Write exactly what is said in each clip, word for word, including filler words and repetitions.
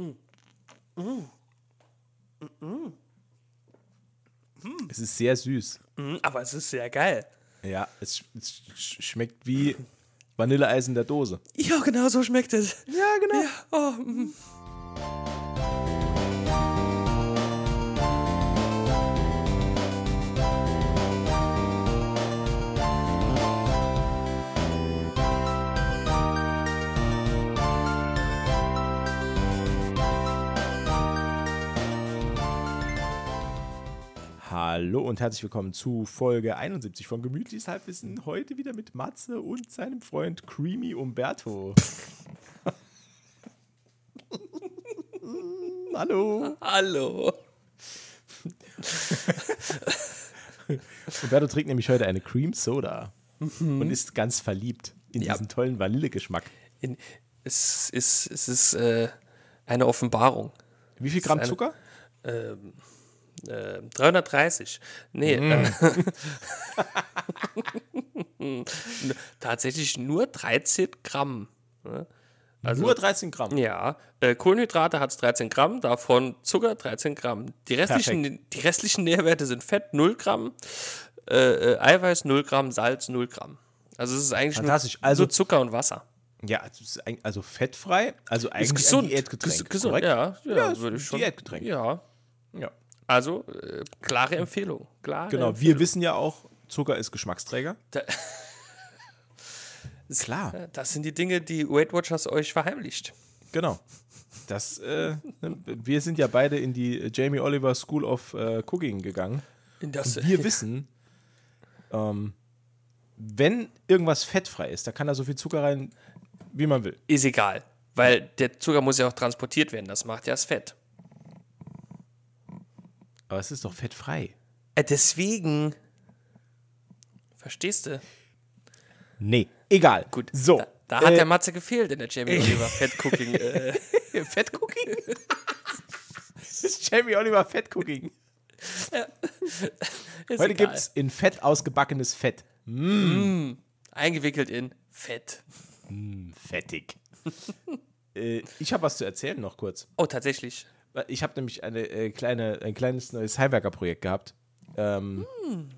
Mm. Mm. Mm. Mm. Es ist sehr süß. Mm, aber es ist sehr geil. Ja, es, es schmeckt wie Vanilleeis in der Dose. Ja, genau so schmeckt es. Ja, genau. Ja. Oh, mm. Hallo und herzlich willkommen zu Folge einundsiebzig von Gemütliches Halbwissen. Heute wieder mit Matze und seinem Freund Creamy Umberto. Hallo. Hallo. Umberto trinkt nämlich heute eine Cream Soda mhm. und ist ganz verliebt in ja. diesen tollen Vanillegeschmack. In, es ist, es ist äh, eine Offenbarung. Wie viel Gramm eine, Zucker? Ähm... Äh, dreihundertdreißig. Nee. Mm. Äh, tatsächlich nur dreizehn Gramm. Ne? Also, nur dreizehn Gramm? Ja. Äh, Kohlenhydrate hat es dreizehn Gramm, davon Zucker dreizehn Gramm. Die restlichen, die restlichen Nährwerte sind Fett null Gramm, äh, äh, Eiweiß null Gramm, Salz null Gramm. Also es ist eigentlich nur, also, nur Zucker und Wasser. Ja, also fettfrei, also eigentlich ist gesund. Ein Diätgetränk. Ges- gesund, korrekt? Ja, ja, ja, würde ich schon. Diätgetränk. Ja, ja. Also, äh, klare Empfehlung. Klare genau, Empfehlung. Wir wissen ja auch, Zucker ist Geschmacksträger. Da, klar. Das sind die Dinge, die Weight Watchers euch verheimlicht. Genau. Das, äh, wir sind ja beide in die Jamie Oliver School of äh, Cooking gegangen. Das, und wir ja. wissen, ähm, wenn irgendwas fettfrei ist, da kann da so viel Zucker rein, wie man will. Ist egal, weil der Zucker muss ja auch transportiert werden, das macht ja das Fett. Aber es ist doch fettfrei. Deswegen. Verstehst du? Nee, egal. Gut. So. Da, da äh, hat der Matze gefehlt in der Jamie Oliver Fat Cooking. Äh. Fat Cooking? Das ist Jamie Oliver Fat Cooking. Ja. Heute gibt es in Fett ausgebackenes Fett. Mm. Mm. Eingewickelt in Fett. Mm, fettig. äh, ich habe was zu erzählen noch kurz. Oh, tatsächlich. Ich habe nämlich eine, äh, kleine, ein kleines neues Heimwerkerprojekt gehabt. Ähm, hm.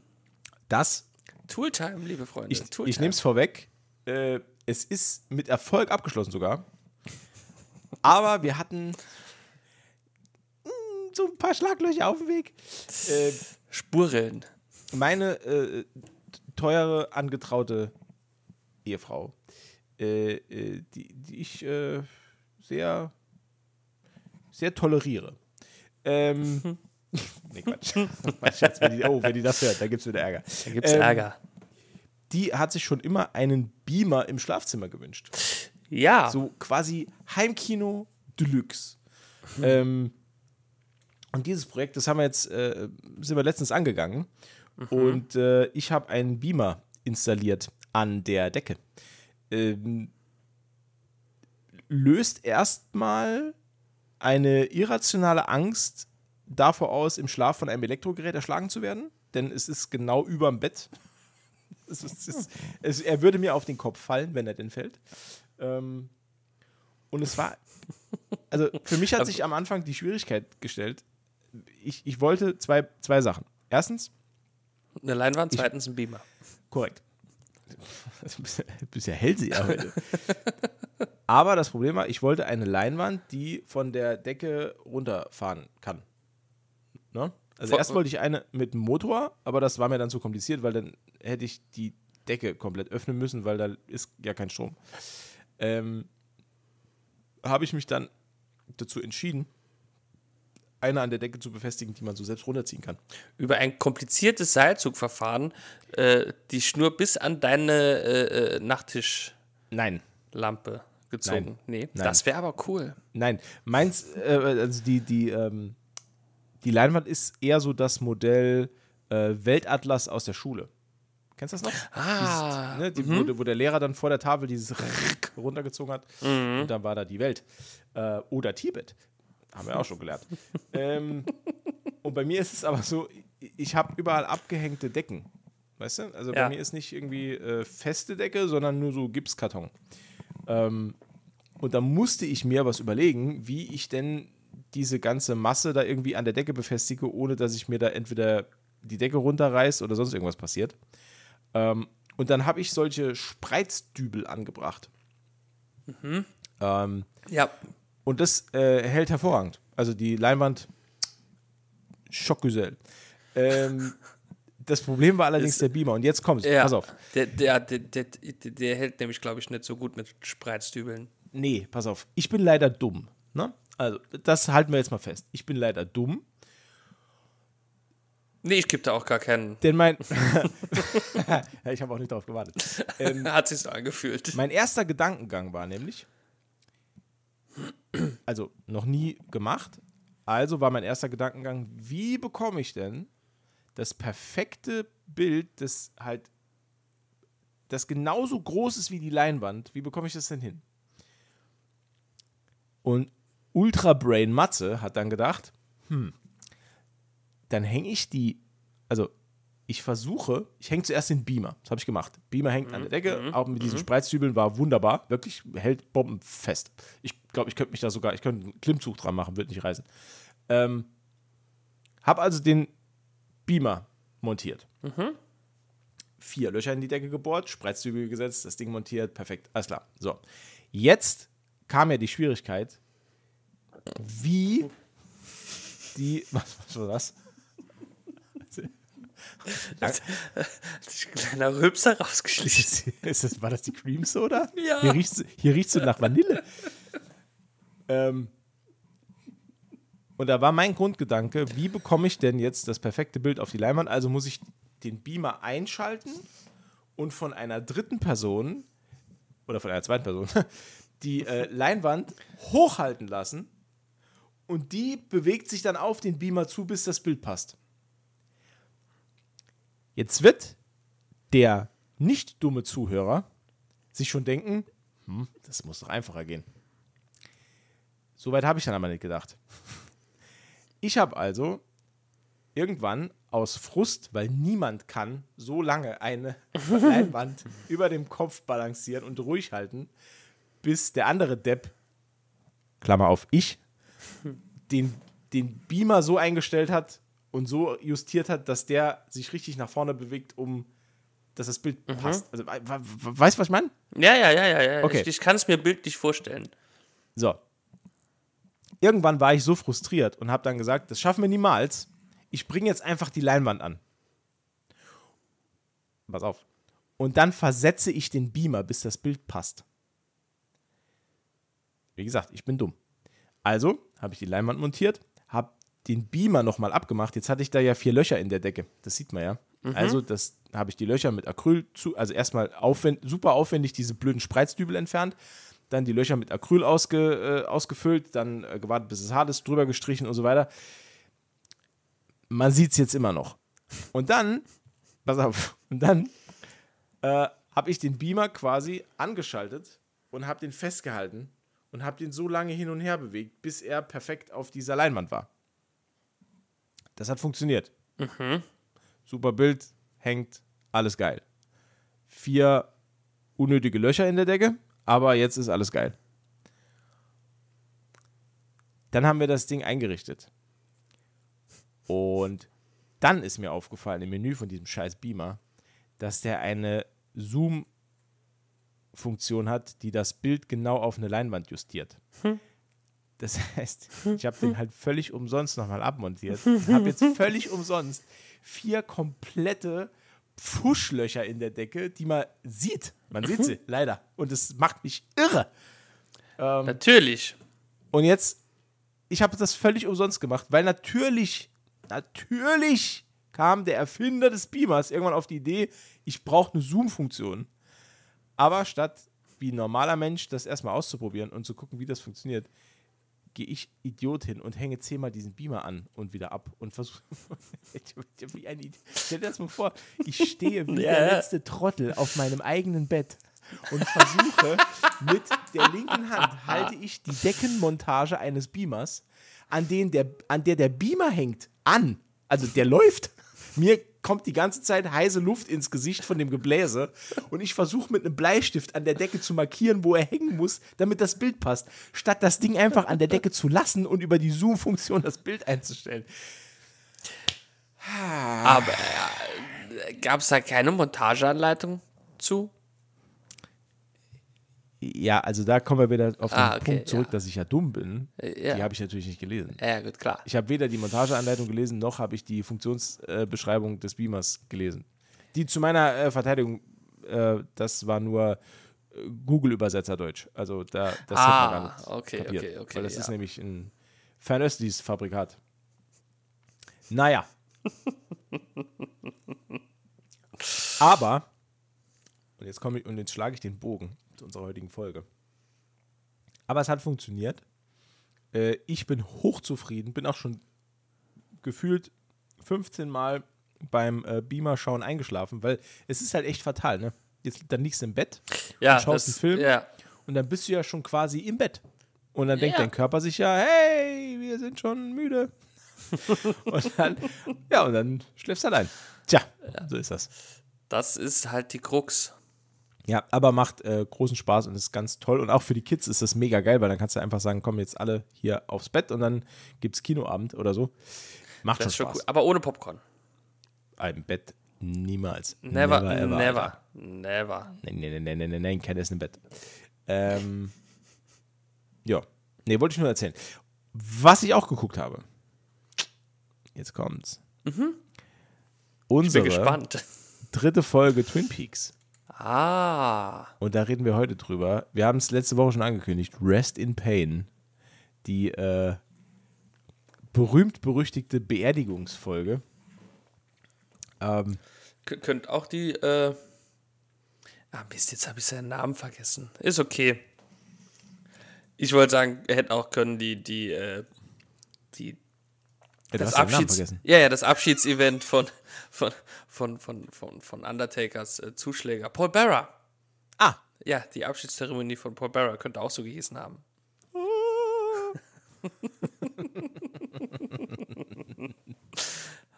Das. Tooltime, liebe Freunde. Ich, ich nehme es vorweg. Äh, es ist mit Erfolg abgeschlossen sogar. Aber wir hatten mh, so ein paar Schlaglöcher auf dem Weg. Äh, Spurrillen. Meine äh, teure, angetraute Ehefrau, äh, äh, die, die ich äh, sehr... sehr toleriere. Ähm, mhm. Nee, Quatsch. Jetzt, wenn die, oh, wenn die das hört, da gibt's wieder Ärger. Da gibt's ähm, Ärger. Die hat sich schon immer einen Beamer im Schlafzimmer gewünscht. Ja. So quasi Heimkino Deluxe. Mhm. Ähm, und dieses Projekt, das haben wir jetzt, äh, sind wir letztens angegangen. Mhm. Und äh, ich habe einen Beamer installiert an der Decke. Ähm, löst erstmal eine irrationale Angst davor aus, im Schlaf von einem Elektrogerät erschlagen zu werden, denn es ist genau überm Bett. Es ist, es ist, es, er würde mir auf den Kopf fallen, wenn er denn fällt. Ähm, und es war, also für mich hat sich am Anfang die Schwierigkeit gestellt, ich, ich wollte zwei, zwei Sachen. Erstens eine Leinwand, zweitens ich, ein Beamer. Korrekt. Du bist ja hellseher heute. Aber das Problem war, ich wollte eine Leinwand, die von der Decke runterfahren kann. Ne? Also erst wollte ich eine mit einem Motor, aber das war mir dann zu kompliziert, weil dann hätte ich die Decke komplett öffnen müssen, weil da ist ja kein Strom. Ähm, habe ich mich dann dazu entschieden, eine an der Decke zu befestigen, die man so selbst runterziehen kann. Über ein kompliziertes Seilzugverfahren äh, die Schnur bis an deine äh, Nachttischlampe Nein. gezogen. Nein. Nee, Nein. Das wäre aber cool. Nein, meins, äh, also die, die, ähm, die Leinwand ist eher so das Modell äh, Weltatlas aus der Schule. Kennst du das noch? Ah. Dieses, ne, die, mhm. wo, wo der Lehrer dann vor der Tafel dieses runtergezogen hat mhm. und dann war da die Welt. Äh, oder Tibet. Haben wir auch schon gelernt. ähm, und bei mir ist es aber so, ich habe überall abgehängte Decken. Weißt du? Also ja. bei mir ist nicht irgendwie äh, feste Decke, sondern nur so Gipskarton. Ähm, Und da musste ich mir was überlegen, wie ich denn diese ganze Masse da irgendwie an der Decke befestige, ohne dass ich mir da entweder die Decke runterreißt oder sonst irgendwas passiert. Ähm, und dann habe ich solche Spreizdübel angebracht. Mhm. Ähm, ja. Und das äh, hält hervorragend. Also die Leinwand Schockgesell. Ähm, das Problem war allerdings ist, der Beamer. Und jetzt kommt's. Ja, pass auf. Der, der, der, der, der hält nämlich, glaube ich, nicht so gut mit Spreizdübeln. Nee, pass auf. Ich bin leider dumm. Ne? Also, das halten wir jetzt mal fest. Ich bin leider dumm. Nee, ich gebe da auch gar keinen. Denn mein. Ich habe auch nicht darauf gewartet. Ähm, Hat sich so angefühlt. Mein erster Gedankengang war nämlich, also noch nie gemacht, also war mein erster Gedankengang, wie bekomme ich denn das perfekte Bild, das halt, das genauso groß ist wie die Leinwand, wie bekomme ich das denn hin? Und Ultra Brain Matze hat dann gedacht, hm, dann hänge ich die, also ich versuche, ich hänge zuerst den Beamer, das habe ich gemacht. Beamer hängt mhm. an der Decke, mhm. auch mit diesen mhm. Spreizdübeln, war wunderbar, wirklich, hält bombenfest. Ich glaube, ich könnte mich da sogar, ich könnte einen Klimmzug dran machen, würde nicht reißen. Ähm, hab also den Beamer montiert. Mhm. Vier Löcher in die Decke gebohrt, Spreizdübel gesetzt, das Ding montiert, perfekt, alles klar. So, jetzt kam ja die Schwierigkeit, wie die, was, was war das? Hat sich ein kleiner Rübser rausgeschlichen. Ist das, war das die Cream Soda? Ja. Hier riecht's, hier riecht's so nach Vanille. ähm, und da war mein Grundgedanke, wie bekomme ich denn jetzt das perfekte Bild auf die Leinwand? Also muss ich den Beamer einschalten und von einer dritten Person oder von einer zweiten Person die äh, Leinwand hochhalten lassen und die bewegt sich dann auf den Beamer zu, bis das Bild passt. Jetzt wird der nicht dumme Zuhörer sich schon denken, hm, das muss doch einfacher gehen. Soweit habe ich dann aber nicht gedacht. Ich habe also irgendwann aus Frust, weil niemand kann so lange eine Leinwand über dem Kopf balancieren und ruhig halten, bis der andere Depp, Klammer auf ich, den, den Beamer so eingestellt hat, und so justiert hat, dass der sich richtig nach vorne bewegt, um dass das Bild mhm. passt. Also, we- we- we- weißt du, was ich meine? Ja, ja, ja, ja, ja. Okay. Ich, ich kann es mir bildlich vorstellen. So. Irgendwann war ich so frustriert und habe dann gesagt, das schaffen wir niemals. Ich bringe jetzt einfach die Leinwand an. Pass auf. Und dann versetze ich den Beamer, bis das Bild passt. Wie gesagt, ich bin dumm. Also habe ich die Leinwand montiert, habe den Beamer nochmal abgemacht. Jetzt hatte ich da ja vier Löcher in der Decke. Das sieht man ja. Mhm. Also das habe ich die Löcher mit Acryl zu, also erstmal aufwend, super aufwendig diese blöden Spreizdübel entfernt, dann die Löcher mit Acryl ausge, äh, ausgefüllt, dann äh, gewartet, bis es hart ist, drüber gestrichen und so weiter. Man sieht es jetzt immer noch. Und dann, pass auf, und dann äh, habe ich den Beamer quasi angeschaltet und habe den festgehalten und habe den so lange hin und her bewegt, bis er perfekt auf dieser Leinwand war. Das hat funktioniert. Mhm. Super Bild, hängt, alles geil. Vier unnötige Löcher in der Decke, aber jetzt ist alles geil. Dann haben wir das Ding eingerichtet. Und dann ist mir aufgefallen im Menü von diesem scheiß Beamer, dass der eine Zoom-Funktion hat, die das Bild genau auf eine Leinwand justiert. Mhm. Das heißt, ich habe den halt völlig umsonst nochmal abmontiert. Ich habe jetzt völlig umsonst vier komplette Pfuschlöcher in der Decke, die man sieht. Man sieht sie, leider. Und es macht mich irre. Ähm, natürlich. Und jetzt, ich habe das völlig umsonst gemacht, weil natürlich, natürlich kam der Erfinder des Beamers irgendwann auf die Idee, ich brauche eine Zoom-Funktion. Aber statt wie ein normaler Mensch das erstmal auszuprobieren und zu gucken, wie das funktioniert, gehe ich Idiot hin und hänge zehnmal diesen Beamer an und wieder ab und versuche. Stell dir das mal vor, ich stehe wie ja. der letzte Trottel auf meinem eigenen Bett und versuche, mit der linken Hand halte ich die Deckenmontage eines Beamers, an, den der, an der der Beamer hängt, an. Also der läuft. Mir kommt die ganze Zeit heiße Luft ins Gesicht von dem Gebläse und ich versuche mit einem Bleistift an der Decke zu markieren, wo er hängen muss, damit das Bild passt, statt das Ding einfach an der Decke zu lassen und über die Zoom-Funktion das Bild einzustellen. Aber äh, gab es da keine Montageanleitung zu? Ja, also da kommen wir wieder auf den ah, okay, Punkt zurück, ja. dass ich ja dumm bin. Ja. Die habe ich natürlich nicht gelesen. Ja, gut, klar. Ich habe weder die Montageanleitung gelesen, noch habe ich die Funktionsbeschreibung äh, des Beamers gelesen. Die zu meiner äh, Verteidigung, äh, das war nur äh, Google-Übersetzer-Deutsch. Also da, das ah, hat man gar nicht okay, kapiert. Okay, okay, weil das ja. ist nämlich ein fernöstliches Fabrikat. Naja. Aber, und jetzt komme ich und jetzt schlage ich den Bogen zu unserer heutigen Folge. Aber es hat funktioniert. Äh, ich bin hochzufrieden, bin auch schon gefühlt fünfzehn Mal beim äh, Beamer-Schauen eingeschlafen, weil es ist halt echt fatal, ne? Jetzt dann liegst du im Bett, ja, und schaust das, einen Film ja. und dann bist du ja schon quasi im Bett. Und dann ja. denkt dein Körper sich ja, hey, wir sind schon müde. und dann, ja, und dann schläfst du halt ein. Tja, ja. so ist das. Das ist halt die Krux. Ja, aber macht äh, großen Spaß und ist ganz toll. Und auch für die Kids ist das mega geil, weil dann kannst du einfach sagen, komm jetzt alle hier aufs Bett und dann gibt's Kinoabend oder so. Macht das schon Spaß. Cool. Aber ohne Popcorn. Im Bett niemals. Never, never, ever, never. never. Nein, nein, nein, nein, nein, nein, keiner ist im Bett. Ähm, ja, nee, wollte ich nur erzählen. Was ich auch geguckt habe. Jetzt kommt's. Mhm. Unsere ich bin gespannt. Dritte Folge Twin Peaks. Ah. Und da reden wir heute drüber. Wir haben es letzte Woche schon angekündigt. Rest in Pain. Die äh, berühmt-berüchtigte Beerdigungsfolge. Ähm, K- könnt auch die äh Ah Mist, jetzt habe ich seinen Namen vergessen. Ist okay. Ich wollte sagen, hätten auch können die die äh, die Das, Abschieds- ja, ja, das Abschiedsevent von, von, von, von, von, von Undertakers äh, Zuschläger. Paul Bearer. Ah. Ja, die Abschiedszeremonie von Paul Bearer könnte auch so geheißen haben.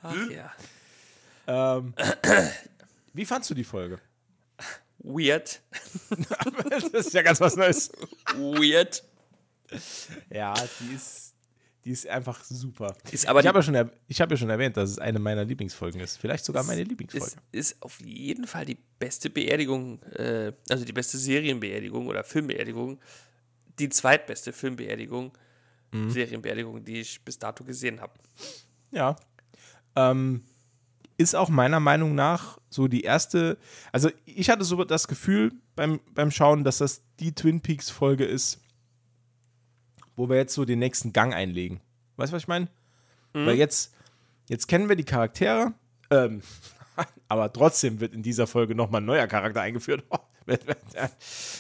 Ach ja. Ähm, wie fandst du die Folge? Weird. Das ist ja ganz was Neues. Weird. Ja, die ist... Die ist einfach super. Ist aber ich habe ja, schon er- ich hab ja schon erwähnt, dass es eine meiner Lieblingsfolgen ist. Vielleicht sogar meine Lieblingsfolge. Ist, ist auf jeden Fall die beste Beerdigung, äh, also die beste Serienbeerdigung oder Filmbeerdigung, die zweitbeste Filmbeerdigung, mhm. Serienbeerdigung, die ich bis dato gesehen habe. Ja. Ähm, ist auch meiner Meinung nach so die erste, also ich hatte so das Gefühl beim, beim Schauen, dass das die Twin Peaks-Folge ist, wo wir jetzt so den nächsten Gang einlegen. Weißt du, was ich meine? Mhm. Weil jetzt, jetzt kennen wir die Charaktere, ähm, aber trotzdem wird in dieser Folge nochmal ein neuer Charakter eingeführt.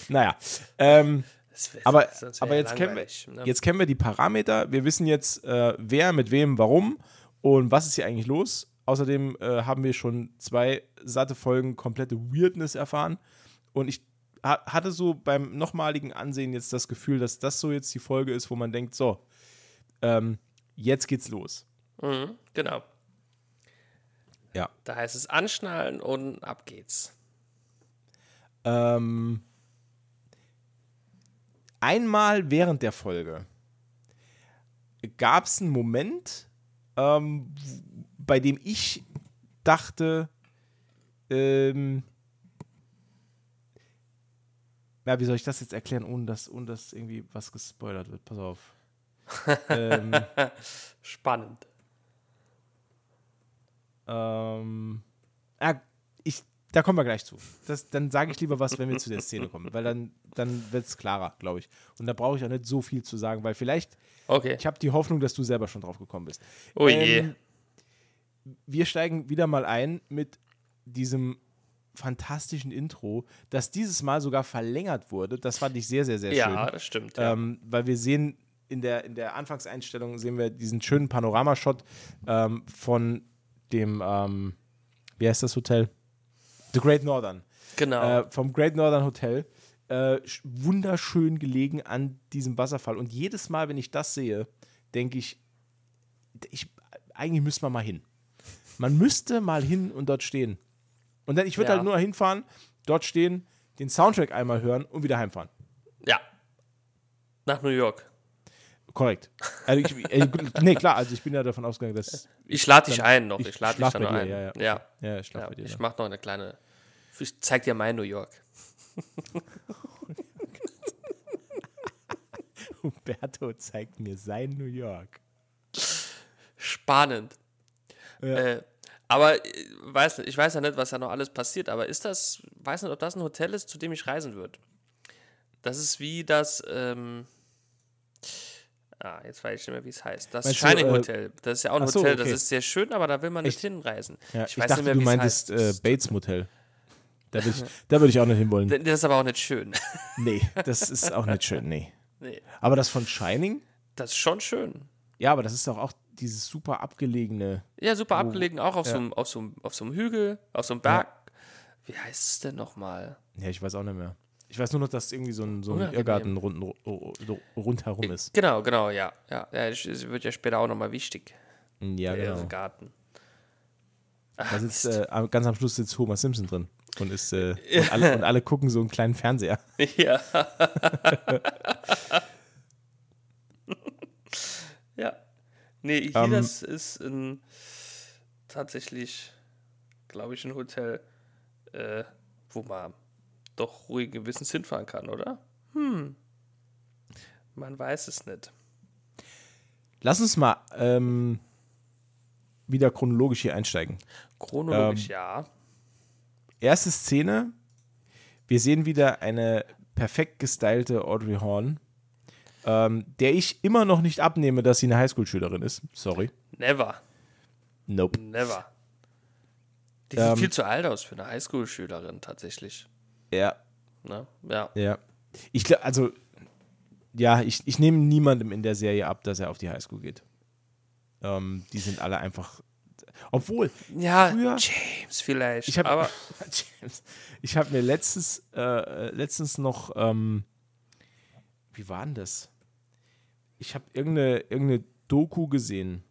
naja. Ähm, wär, aber aber ja jetzt, kennen wir, ne? jetzt kennen wir die Parameter. Wir wissen jetzt, äh, wer, mit wem, warum und was ist hier eigentlich los. Außerdem äh, haben wir schon zwei satte Folgen komplette Weirdness erfahren. Und ich hatte so beim nochmaligen Ansehen jetzt das Gefühl, dass das so jetzt die Folge ist, wo man denkt, so, ähm, jetzt geht's los. Mhm, genau. Ja. Da heißt es anschnallen und ab geht's. Ähm, einmal während der Folge gab's einen Moment, ähm, bei dem ich dachte, ähm, ja, wie soll ich das jetzt erklären, ohne dass, ohne dass irgendwie was gespoilert wird? Pass auf. ähm, Spannend. Ähm, ja, ich, da kommen wir gleich zu. Das, dann sage ich lieber was, wenn wir zu der Szene kommen, weil dann, dann wird es klarer, glaube ich. Und da brauche ich auch nicht so viel zu sagen, weil vielleicht, okay. ich habe die Hoffnung, dass du selber schon drauf gekommen bist. Oh je. Ähm, wir steigen wieder mal ein mit diesem fantastischen Intro, das dieses Mal sogar verlängert wurde. Das fand ich sehr, sehr, sehr ja, schön. Ja, das stimmt. Ja. Ähm, weil wir sehen, in der, in der Anfangseinstellung sehen wir diesen schönen Panoramashot ähm, von dem, ähm, wie heißt das Hotel? The Great Northern. Genau. Äh, vom Great Northern Hotel. Äh, wunderschön gelegen an diesem Wasserfall. Und jedes Mal, wenn ich das sehe, denke ich, ich, eigentlich müssen wir mal hin. Man müsste mal hin und dort stehen. Und dann, ich würde ja. halt nur hinfahren, dort stehen, den Soundtrack einmal hören und wieder heimfahren. Ja. Nach New York. Korrekt. Also ich, äh, nee, klar, also ich bin ja davon ausgegangen, dass... Ich lade dich ein noch, ich, ich lade dich dann noch ein. Ja, ja. Ja. Ja, ich, ja, ich mache noch eine kleine... Ich zeig dir mein New York. Humberto zeigt mir sein New York. Spannend. Ja. Äh, aber ich weiß, ich weiß ja nicht, was da noch alles passiert, aber ist das, weiß nicht, ob das ein Hotel ist, zu dem ich reisen würde. Das ist wie das... Ähm, Ah, jetzt weiß ich nicht mehr, wie es heißt. Das meinst Shining du, äh, Hotel. Das ist ja auch ein so, Hotel, okay. Das ist sehr schön, aber da will man nicht ich, hinreisen. Ja, ich, ich weiß dachte, nicht mehr, wie du meintest äh, Bates Motel. Da würde ich, würd ich auch nicht hinwollen. Das ist aber auch nicht schön. Nee, das ist auch nicht schön, nee. nee. Aber das von Shining? Das ist schon schön. Ja, aber das ist doch auch dieses super abgelegene... Ja, super wo, abgelegen, auch auf, ja. so einem, auf, so einem, auf so einem Hügel, auf so einem Berg. Ja. Wie heißt es denn nochmal? Ja, ich weiß auch nicht mehr. Ich weiß nur noch, dass irgendwie so ein, so ein Irrgarten rund, rundherum ist. Genau, genau, ja. ja. Das wird ja später auch nochmal wichtig. Ja, der genau. Irrgarten. Ach, da sitzt, äh, ganz am Schluss sitzt Homer Simpson drin und, ist, äh, ja. und, alle, und alle gucken so einen kleinen Fernseher. Ja. ja. Nee, hier um, das ist ein, tatsächlich, glaube ich, ein Hotel, äh, wo man doch ruhigen Gewissens hinfahren kann, oder? Hm. Man weiß es nicht. Lass uns mal ähm, wieder chronologisch hier einsteigen. Chronologisch, ähm, ja. Erste Szene. Wir sehen wieder eine perfekt gestylte Audrey Horne, ähm, der ich immer noch nicht abnehme, dass sie eine Highschool-Schülerin ist. Sorry. Never. Nope. Never. Die ähm, sieht viel zu alt aus für eine Highschool-Schülerin tatsächlich. Ja. Na, ja. Ja. Ich glaube, also, ja, ich, ich nehme niemandem in der Serie ab, dass er auf die Highschool geht. Ähm, die sind alle einfach. Obwohl. Ja, früher, James vielleicht. Ich hab, aber James, ich habe mir letztens, äh, letztens noch, ähm, wie war denn das? Ich habe irgendeine, irgendeine Doku gesehen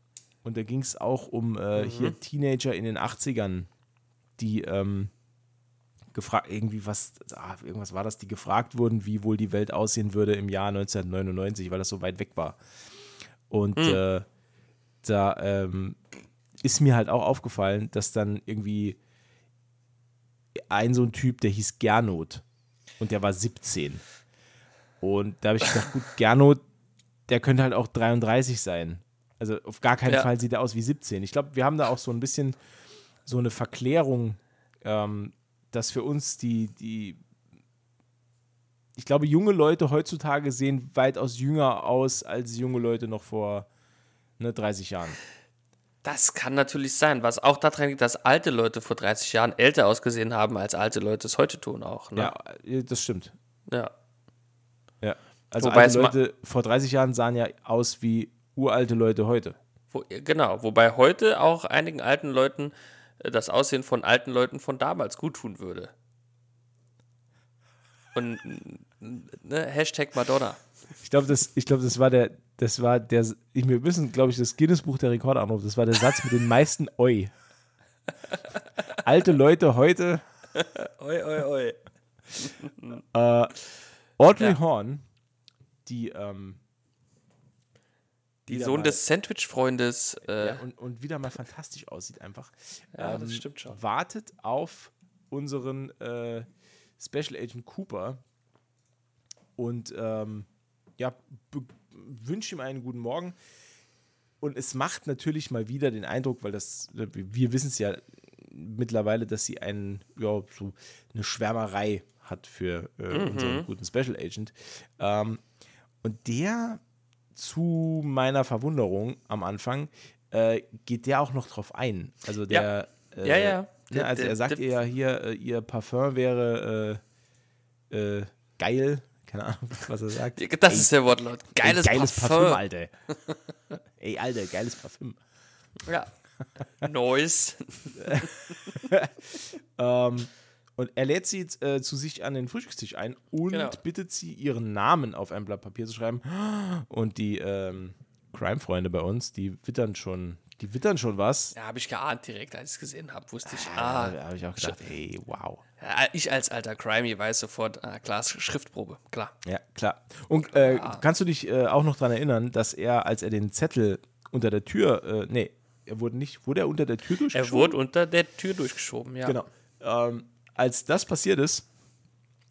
und da ging es auch um äh, mhm. hier Teenager in den achtzigern, die, ähm, gefragt, irgendwie was, ah, irgendwas war das, die gefragt wurden, wie wohl die Welt aussehen würde im Jahr neunzehnhundertneunundneunzig, weil das so weit weg war. Und mhm. äh, da ähm, ist mir halt auch aufgefallen, dass dann irgendwie ein so ein Typ, der hieß Gernot und der war siebzehn. Und da habe ich gedacht, gut, Gernot, der könnte halt auch dreiunddreißig sein. Also auf gar keinen ja. Fall sieht er aus wie siebzehn. Ich glaube, wir haben da auch so ein bisschen so eine Verklärung, ähm, dass für uns die, die, ich glaube, junge Leute heutzutage sehen weitaus jünger aus als junge Leute noch vor ne, dreißig Jahren. Das kann natürlich sein, was auch daran liegt, dass alte Leute vor dreißig Jahren älter ausgesehen haben, als alte Leute es heute tun auch. Ne? Ja, das stimmt. Ja. ja. Also wobei alte Leute vor dreißig Jahren sahen ja aus wie uralte Leute heute. Wo, genau, wobei heute auch einigen alten Leuten das Aussehen von alten Leuten von damals gut tun würde. Und ne, Hashtag Madonna. Ich glaube, das, ich glaub, das war der, das war der, ich, wir wissen, glaube ich, das Guinness-Buch der Rekordanrufe, das war der Satz mit den meisten Oi. Alte Leute heute. Oi, oi, oi. äh, Audrey ja. Horne, die, ähm, Die Sohn mal, des Sandwich-Freundes. Äh, ja, und, und wieder mal fantastisch aussieht einfach. Ja, ähm, das stimmt schon. Wartet auf unseren äh, Special Agent Cooper und ähm, ja, be- wünscht ihm einen guten Morgen. Und es macht natürlich mal wieder den Eindruck, weil das, wir wissen es ja mittlerweile, dass sie einen, ja, so eine Schwärmerei hat für äh, mhm. unseren guten Special Agent. Ähm, und der zu meiner Verwunderung am Anfang, äh, geht der auch noch drauf ein. Also der, ja. Äh, ja, ja. Ne, also der, er sagt ihr ja hier, äh, ihr Parfum wäre äh, äh, geil. Keine Ahnung, was er sagt. Das ey, ist der Wortlaut. Geiles, ey, geiles Parfum. Parfum, Alter. Ey, Alter, geiles Parfüm. Ja. Neues. ähm, und er lädt sie äh, zu sich an den Frühstückstisch ein und genau. bittet sie, ihren Namen auf ein Blatt Papier zu schreiben. Und die ähm, Crime-Freunde bei uns, die wittern schon Die wittern schon was. Ja, habe ich geahnt direkt, als ich es gesehen habe, wusste ich. Ah, ah habe ich auch gedacht, hey, wow. Ja, ich als alter Crimey weiß sofort, ah, klar, Schriftprobe, klar. Ja, klar. Und äh, ah. kannst du dich äh, auch noch daran erinnern, dass er, als er den Zettel unter der Tür, äh, nee, er wurde nicht, wurde er unter der Tür durchgeschoben? Er wurde unter der Tür durchgeschoben, ja. Genau. Ähm, als das passiert ist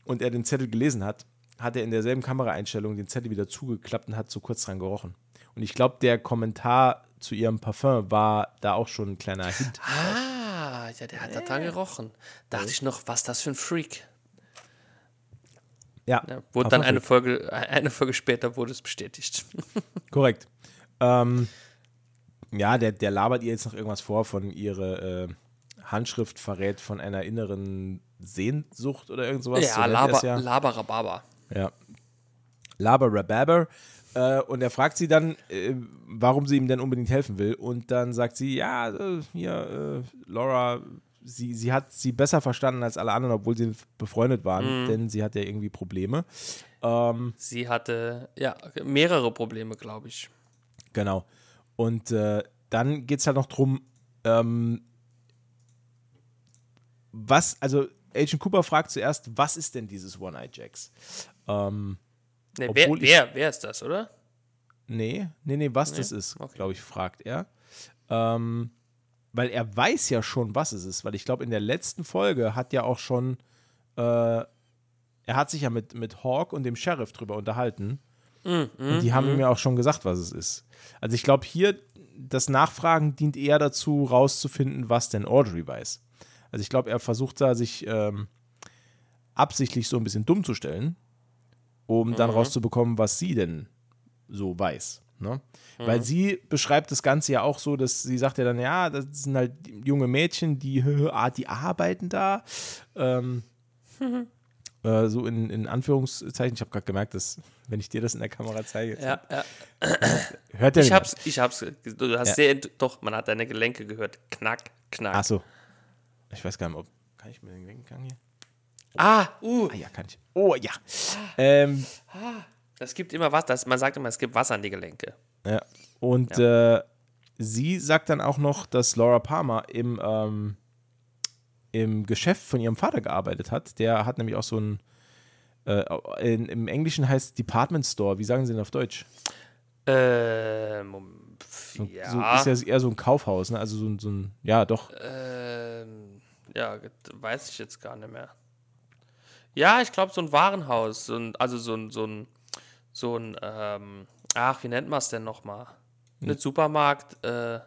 und er den Zettel gelesen hat, hat er in derselben Kameraeinstellung den Zettel wieder zugeklappt und hat so kurz dran gerochen. Und ich glaube, der Kommentar zu ihrem Parfum war da auch schon ein kleiner Hint. Ah, ja, der hat hey. da dran gerochen. Dachte ich noch, was das für ein Freak. Ja. ja wurde dann eine Folge, eine Folge später wurde es bestätigt. Korrekt. Ähm, ja, der, der labert ihr jetzt noch irgendwas vor von ihrer äh, Handschrift verrät von einer inneren Sehnsucht oder irgend sowas. Ja, so Laber, ja. Laberababer. Ja. Laberababer. Äh, und er fragt sie dann, äh, warum sie ihm denn unbedingt helfen will. Und dann sagt sie, ja, äh, hier, äh, Laura, sie, sie hat sie besser verstanden als alle anderen, obwohl sie befreundet waren, mhm. denn sie hat ja irgendwie Probleme. Ähm, sie hatte, ja, mehrere Probleme, glaube ich. Genau. Und äh, dann geht es halt noch drum, ähm, was, also Agent Cooper fragt zuerst, was ist denn dieses One-Eye-Jacks? Ähm, nee, wer, ich, wer, wer ist das, oder? Nee, nee, nee, was nee. das ist, okay. glaube ich, fragt er. Ähm, weil er weiß ja schon, was es ist, weil ich glaube, in der letzten Folge hat ja auch schon, äh, er hat sich ja mit, mit Hawk und dem Sheriff drüber unterhalten. Mm, mm, und die haben mm. ihm ja auch schon gesagt, was es ist. Also ich glaube, hier, das Nachfragen dient eher dazu, rauszufinden, was denn Audrey weiß. Also ich glaube, er versucht da, sich ähm, absichtlich so ein bisschen dumm zu stellen, um mhm. dann rauszubekommen, was sie denn so weiß. Ne? Mhm. Weil sie beschreibt das Ganze ja auch so, dass sie sagt ja dann, ja, das sind halt junge Mädchen, die, die arbeiten da. Ähm, mhm. äh, so in, in Anführungszeichen. Ich habe gerade gemerkt, dass, wenn ich dir das in der Kamera zeige, ja, ja. hört der ich nicht. Hab's, ich hab's, du hast ja. sehr, doch, man hat deine Gelenke gehört. Knack, knack. Ach so. Ich weiß gar nicht, ob. Kann ich mir den Gelenkengang hier? Oh. Ah, uh. Ah, ja, kann ich. Oh, ja. Es ah. ähm, ah. gibt immer was. Das, man sagt immer, es gibt Wasser an die Gelenke. Ja. Und ja. Äh, sie sagt dann auch noch, dass Laura Palmer im, ähm, im Geschäft von ihrem Vater gearbeitet hat. Der hat nämlich auch so ein. Äh, in, Im Englischen heißt Department Store. Wie sagen sie denn auf Deutsch? Ähm, so, ja. So ist ja eher so ein Kaufhaus, ne? Also so ein. So ein ja, doch. Ähm. Ja, weiß ich jetzt gar nicht mehr. Ja, ich glaube, so ein Warenhaus, so ein, also so ein, so ein, so ein, ähm, ach, wie nennt man es denn nochmal? Hm. Ein Supermarkt, äh, ja,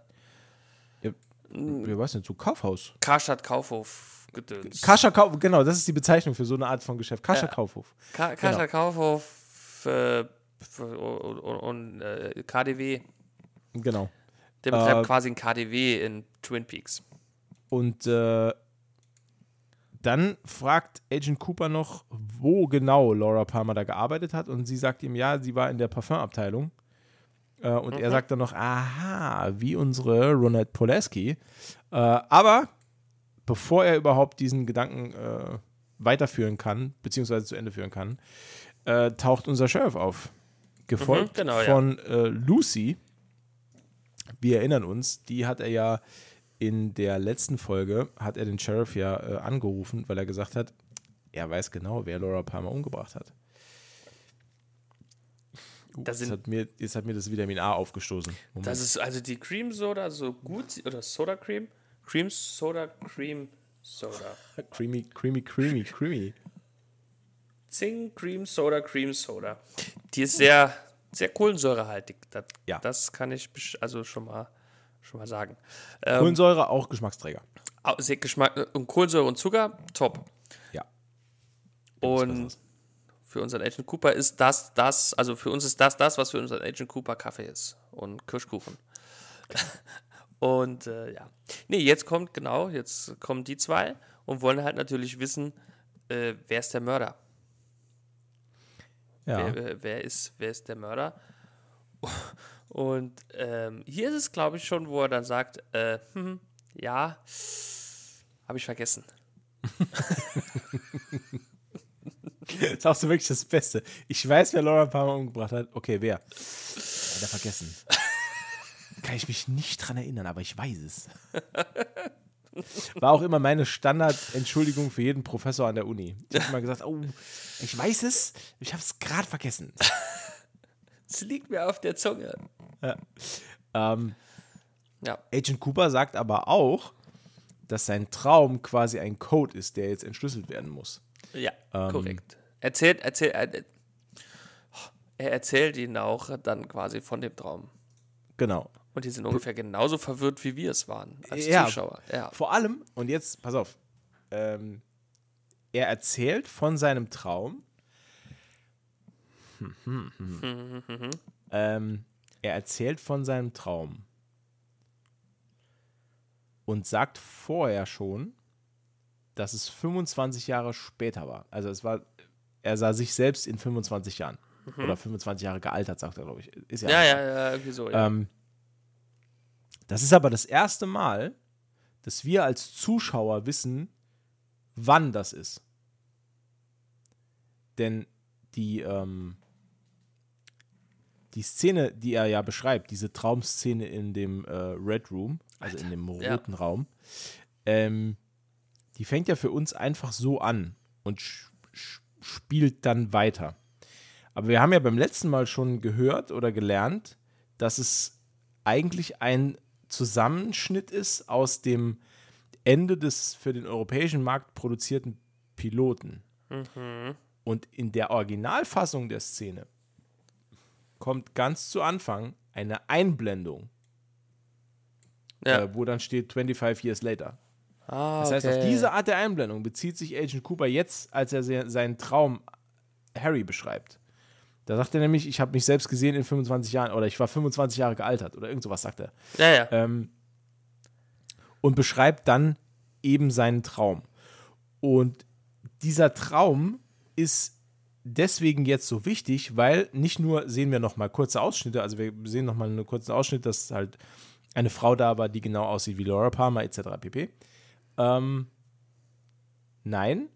wie weiß nicht, so Kaufhaus. Karstadt Kaufhof gedöns. Karstadt Kaufhof, genau, das ist die Bezeichnung für so eine Art von Geschäft. Karstadt äh, Kaufhof. Ka- Karstadt genau. Kaufhof für, für, und, und äh, K D W. Genau. Der betreibt äh, quasi ein K D W in Twin Peaks. Und, äh, dann fragt Agent Cooper noch, wo genau Laura Palmer da gearbeitet hat. Und sie sagt ihm, ja, sie war in der Parfümabteilung. Äh, und mhm. er sagt dann noch, aha, wie unsere Ronette Polaski. Äh, aber bevor er überhaupt diesen Gedanken äh, weiterführen kann, beziehungsweise zu Ende führen kann, äh, taucht unser Sheriff auf. Gefolgt mhm, genau, von ja. äh, Lucy. Wir erinnern uns, die hat er ja in der letzten Folge hat er den Sheriff ja äh, angerufen, weil er gesagt hat, er weiß genau, wer Laura Palmer umgebracht hat. Uh, das jetzt, hat mir, jetzt hat mir das Vitamin A aufgestoßen. Moment. Das ist also die Cream Soda, so gut, oder Soda Cream? Cream Soda, Cream Soda. creamy, creamy, creamy, creamy. Zing, Cream Soda, Cream Soda. Die ist sehr, sehr kohlensäurehaltig. Das, ja. das kann ich also schon mal schon mal sagen. Kohlensäure ähm, auch Geschmacksträger. Geschmack, und Kohlensäure und Zucker, top. Ja. Und für unseren Agent Cooper ist das, das, also für uns ist das, das, was für unseren Agent Cooper Kaffee ist. Und Kirschkuchen. und äh, ja. Nee, jetzt kommt, genau, jetzt kommen die zwei und wollen halt natürlich wissen, äh, wer ist der Mörder? Ja. Wer, äh, wer, ist, wer ist der Mörder? Und ähm, hier ist es, glaube ich, schon, wo er dann sagt, äh, hm, ja, habe ich vergessen. Das ist auch so wirklich das Beste. Ich weiß, wer Laura Palmer umgebracht hat. Okay, wer? Hat er vergessen. kann ich mich nicht dran erinnern, aber ich weiß es. War auch immer meine Standard-Entschuldigung für jeden Professor an der Uni. Ich habe immer gesagt, oh, ich weiß es, ich habe es gerade vergessen. Es liegt mir auf der Zunge. Ja. Ähm, ja. Agent Cooper sagt aber auch, dass sein Traum quasi ein Code ist, der jetzt entschlüsselt werden muss. Ja, ähm, korrekt. Erzählt, erzählt, er, er erzählt ihnen auch dann quasi von dem Traum. Genau. Und die sind ungefähr genauso verwirrt, wie wir es waren als ja, Zuschauer. Ja. Vor allem, und jetzt, pass auf, ähm, er erzählt von seinem Traum. Hm, hm, hm. Mhm, ähm, er erzählt von seinem Traum. Und sagt vorher schon, dass es fünfundzwanzig Jahre später war. Also es war, er sah sich selbst in fünfundzwanzig Jahren. Mhm. Oder fünfundzwanzig Jahre gealtert, sagt er, glaube ich. Ist ja, ja, ja, ja, irgendwie so. Ja. Ähm, das ist aber das erste Mal, dass wir als Zuschauer wissen, wann das ist. Denn die, ähm, die Szene, die er ja beschreibt, diese Traumszene in dem äh, Red Room, also Alter, in dem roten ja. Raum, ähm, die fängt ja für uns einfach so an und sch- sch- spielt dann weiter. Aber wir haben ja beim letzten Mal schon gehört oder gelernt, dass es eigentlich ein Zusammenschnitt ist aus dem Ende des für den europäischen Markt produzierten Piloten. Mhm. Und in der Originalfassung der Szene kommt ganz zu Anfang eine Einblendung, ja. äh, wo dann steht twenty-five years later. Ah, das heißt, okay. Auf diese Art der Einblendung bezieht sich Agent Cooper jetzt, als er se- seinen Traum Harry beschreibt. Da sagt er nämlich, ich habe mich selbst gesehen in fünfundzwanzig Jahren oder ich war fünfundzwanzig Jahre gealtert oder irgend sowas sagt er. Ja, ja. Ähm, und beschreibt dann eben seinen Traum. Und dieser Traum ist deswegen jetzt so wichtig, weil nicht nur sehen wir nochmal kurze Ausschnitte, also wir sehen nochmal einen kurzen Ausschnitt, dass halt eine Frau da war, die genau aussieht wie Laura Palmer et cetera pp. Ähm, nein.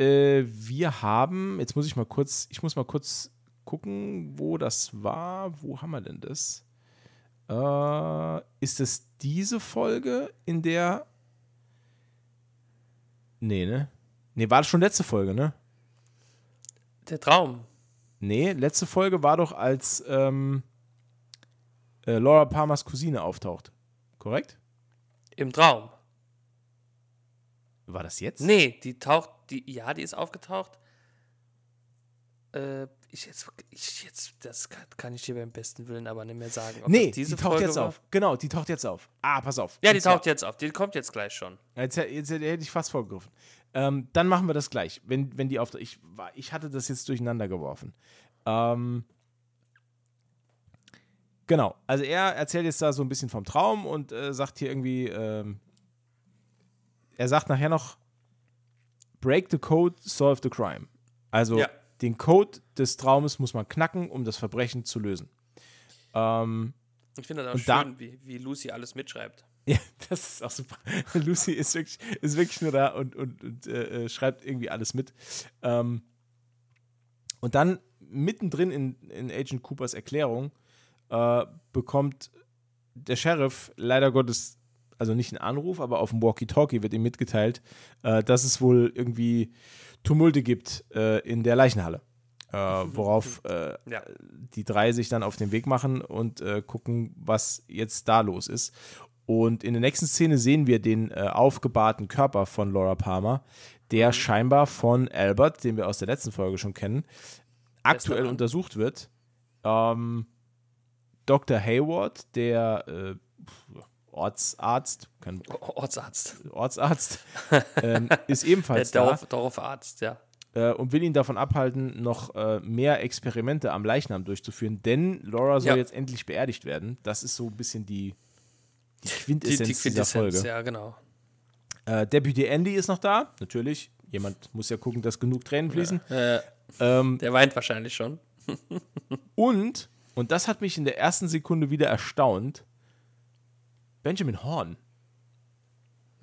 Wir haben, jetzt muss ich mal kurz, ich muss mal kurz gucken, wo das war. Wo haben wir denn das? Äh, ist es diese Folge, in der. Nee, ne? Nee, war das schon letzte Folge, ne? Der Traum. Nee, letzte Folge war doch, als ähm, äh, Laura Palmers Cousine auftaucht. Korrekt? Im Traum. War das jetzt? Nee, die taucht, die, ja, die ist aufgetaucht. Äh, ich jetzt, ich jetzt, das kann, kann ich dir beim besten Willen aber nicht mehr sagen. Ob nee, diese die taucht Folge jetzt war. auf. Genau, die taucht jetzt auf. Ah, pass auf. Ja, die jetzt taucht ja. jetzt auf. Die kommt jetzt gleich schon. Jetzt, jetzt, jetzt hätte ich fast vorgegriffen. Ähm, dann machen wir das gleich. Wenn, wenn die auftaucht. Ich, ich hatte das jetzt durcheinander geworfen. Ähm, genau. Also er erzählt jetzt da so ein bisschen vom Traum und äh, sagt hier irgendwie, ähm, er sagt nachher noch, break the code, solve the crime. Also ja. Den Code des Traumes muss man knacken, um das Verbrechen zu lösen. Ähm, ich finde das auch schön, da, wie, wie Lucy alles mitschreibt. Ja, das ist auch super. Lucy ist wirklich, ist wirklich nur da und, und, und äh, schreibt irgendwie alles mit. Ähm, und dann mittendrin in, in Agent Coopers Erklärung äh, bekommt der Sheriff leider Gottes also nicht ein Anruf, aber auf dem Walkie-Talkie wird ihm mitgeteilt, äh, dass es wohl irgendwie Tumulte gibt äh, in der Leichenhalle. Äh, worauf äh, ja. die drei sich dann auf den Weg machen und äh, gucken, was jetzt da los ist. Und in der nächsten Szene sehen wir den äh, aufgebahrten Körper von Laura Palmer, der mhm. scheinbar von Albert, den wir aus der letzten Folge schon kennen, aktuell untersucht wird. Ähm, Doktor Hayward, der äh, Ortsarzt, kein Ortsarzt, Ortsarzt ähm, ist ebenfalls der Dorf, da. Dorfarzt, ja. Äh, und will ihn davon abhalten, noch äh, mehr Experimente am Leichnam durchzuführen, denn Laura soll ja. jetzt endlich beerdigt werden. Das ist so ein bisschen die, die Quintessenz die, die dieser Folge. Ja, genau. Äh, Deputy Andy ist noch da, natürlich. Jemand muss ja gucken, dass genug Tränen fließen. Ja. Äh, ähm, der weint wahrscheinlich schon. und, und das hat mich in der ersten Sekunde wieder erstaunt, Benjamin Horn.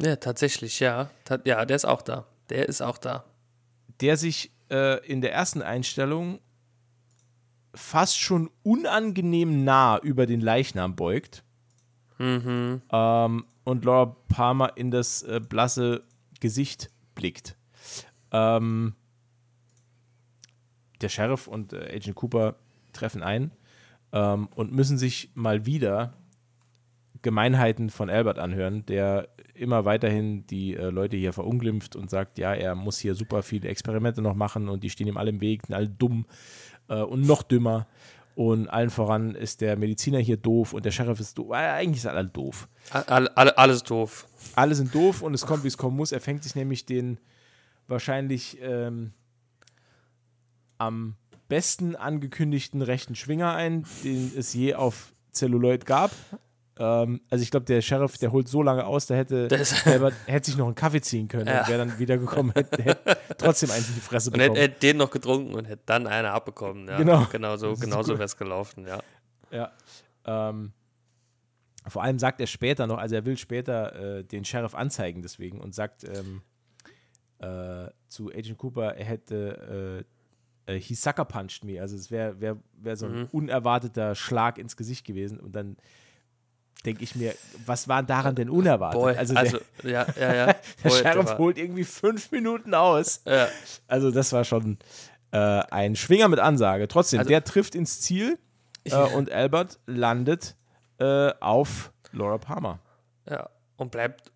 Ja, tatsächlich, ja. Ta- ja, der ist auch da. Der ist auch da. Der sich äh, in der ersten Einstellung fast schon unangenehm nah über den Leichnam beugt. Mhm. Ähm, und Laura Palmer in das äh, blasse Gesicht blickt. Ähm, der Sheriff und äh, Agent Cooper treffen ein ähm, und müssen sich mal wieder Gemeinheiten von Albert anhören, der immer weiterhin die äh, Leute hier verunglimpft und sagt, ja, er muss hier super viele Experimente noch machen und die stehen ihm alle im Weg, sind alle dumm äh, und noch dümmer und allen voran ist der Mediziner hier doof und der Sheriff ist doof. Eigentlich ist alle doof. Alle, alle, alles doof. Alle sind doof und es kommt, wie es kommen muss. Er fängt sich nämlich den wahrscheinlich ähm, am besten angekündigten rechten Schwinger ein, den es je auf Celluloid gab. Also ich glaube, der Sheriff, der holt so lange aus, der hätte, Albert, hätte sich noch einen Kaffee ziehen können ja. und wäre dann wiedergekommen, hätte, hätte trotzdem eins in die Fresse bekommen. Und hätte, hätte den noch getrunken und hätte dann einer abbekommen. Ja. Genau. Genauso, genauso wäre es gelaufen, ja. ja. Ähm, vor allem sagt er später noch, also er will später äh, den Sheriff anzeigen deswegen und sagt ähm, äh, zu Agent Cooper, er hätte äh, he sucker punched me, also es wäre wär, wär so ein mhm. unerwarteter Schlag ins Gesicht gewesen und dann denke ich mir, was war daran denn unerwartet? Boy, also, der, also, ja, ja, ja. der Sheriff holt irgendwie fünf Minuten aus. Ja. Also, das war schon äh, ein Schwinger mit Ansage. Trotzdem, also, der trifft ins Ziel äh, und Albert landet äh, auf Laura Palmer. Ja, und bleibt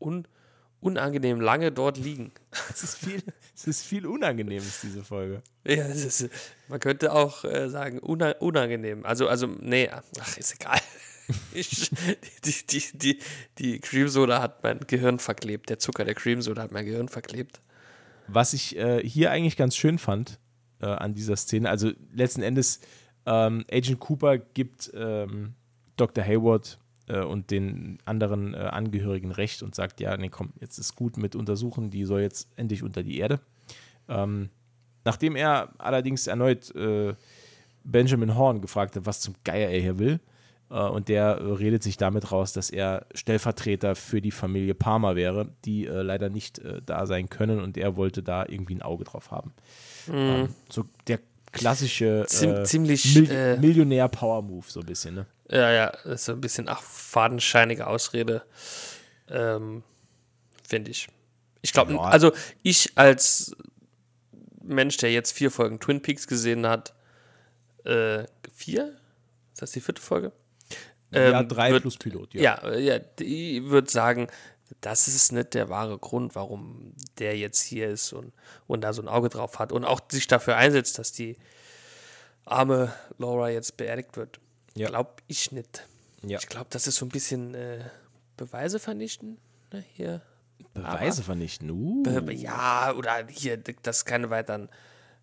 un, unangenehm lange dort liegen. Es ist viel, es ist viel Unangenehmes, diese Folge. Ja, es ist, man könnte auch äh, sagen, una, unangenehm. Also, also, nee, ach, ist egal. Ich, die, die, die, die Cream Soda hat mein Gehirn verklebt. Der Zucker der Cream Soda hat mein Gehirn verklebt. Was ich äh, hier eigentlich ganz schön fand äh, an dieser Szene, also letzten Endes ähm, Agent Cooper gibt ähm, Doktor Hayward äh, und den anderen äh, Angehörigen recht und sagt, ja, nee, komm, jetzt ist gut mit Untersuchen, die soll jetzt endlich unter die Erde. Ähm, nachdem er allerdings erneut äh, Benjamin Horn gefragt hat, was zum Geier er hier will, und der redet sich damit raus, dass er Stellvertreter für die Familie Palmer wäre, die äh, leider nicht äh, da sein können und er wollte da irgendwie ein Auge drauf haben. Mm. Ähm, so der klassische äh, Ziem- ziemlich, Mil- äh, Millionär-Power-Move so ein bisschen, ne? Ja, ja, ist so ein bisschen ach, fadenscheinige Ausrede, ähm, finde ich. Ich glaube, ja. also ich als Mensch, der jetzt vier Folgen Twin Peaks gesehen hat, äh, vier? Ist das die vierte Folge? Ja, drei würd, plus Pilot, ja. Ja, ja ich würde sagen, das ist nicht der wahre Grund, warum der jetzt hier ist und, und da so ein Auge drauf hat und auch sich dafür einsetzt, dass die arme Laura jetzt beerdigt wird. Ja. Glaube ich nicht. Ja. Ich glaube, das ist so ein bisschen äh, Beweise vernichten. Ne, hier. Beweise Aber, vernichten? Uh. Be- ja, oder hier, dass keine weiteren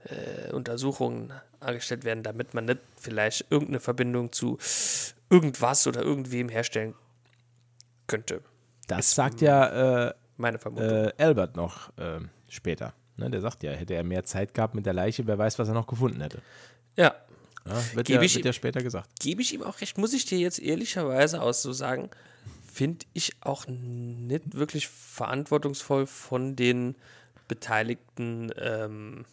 äh, Untersuchungen angestellt werden, damit man nicht vielleicht irgendeine Verbindung zu irgendwas oder irgendwem herstellen könnte. Das ist sagt ja äh, meine Vermutung. Äh, Albert noch äh, später. Ne, der sagt ja, hätte er mehr Zeit gehabt mit der Leiche, wer weiß, was er noch gefunden hätte. Ja. ja wird, ja, ich, wird ja später gesagt. Gebe ich ihm auch recht, muss ich dir jetzt ehrlicherweise aus so sagen, finde ich auch nicht wirklich verantwortungsvoll von den beteiligten ähm,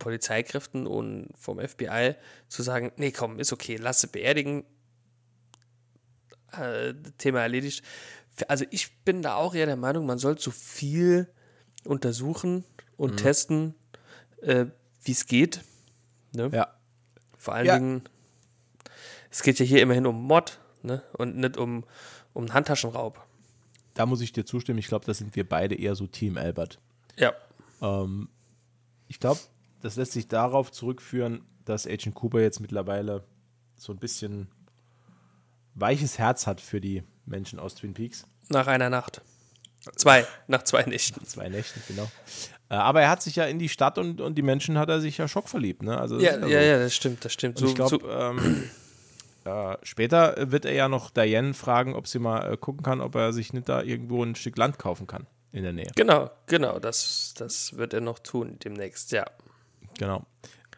Polizeikräften und vom F B I zu sagen, nee, komm, ist okay, lass sie beerdigen. Äh, Thema erledigt. Also ich bin da auch eher der Meinung, man soll so viel untersuchen und mhm. testen, äh, wie es geht. Ne? Ja. Vor allen ja. Dingen, es geht ja hier immerhin um Mord, ne? Und nicht um, um Handtaschenraub. Da muss ich dir zustimmen. Ich glaube, da sind wir beide eher so Team Albert. Ja. Ähm, ich glaube, das lässt sich darauf zurückführen, dass Agent Cooper jetzt mittlerweile so ein bisschen weiches Herz hat für die Menschen aus Twin Peaks. Nach einer Nacht. Zwei. Nach zwei Nächten. Nach zwei Nächten, genau. Aber er hat sich ja in die Stadt und, und die Menschen hat er sich ja schockverliebt. Ne? Also, ja, also, ja, ja, das stimmt, das stimmt. So, ich glaube, so. ähm, äh, später wird er ja noch Diane fragen, ob sie mal äh, gucken kann, ob er sich nicht da irgendwo ein Stück Land kaufen kann. In der Nähe. Genau, genau, das, das wird er noch tun demnächst, ja. Genau.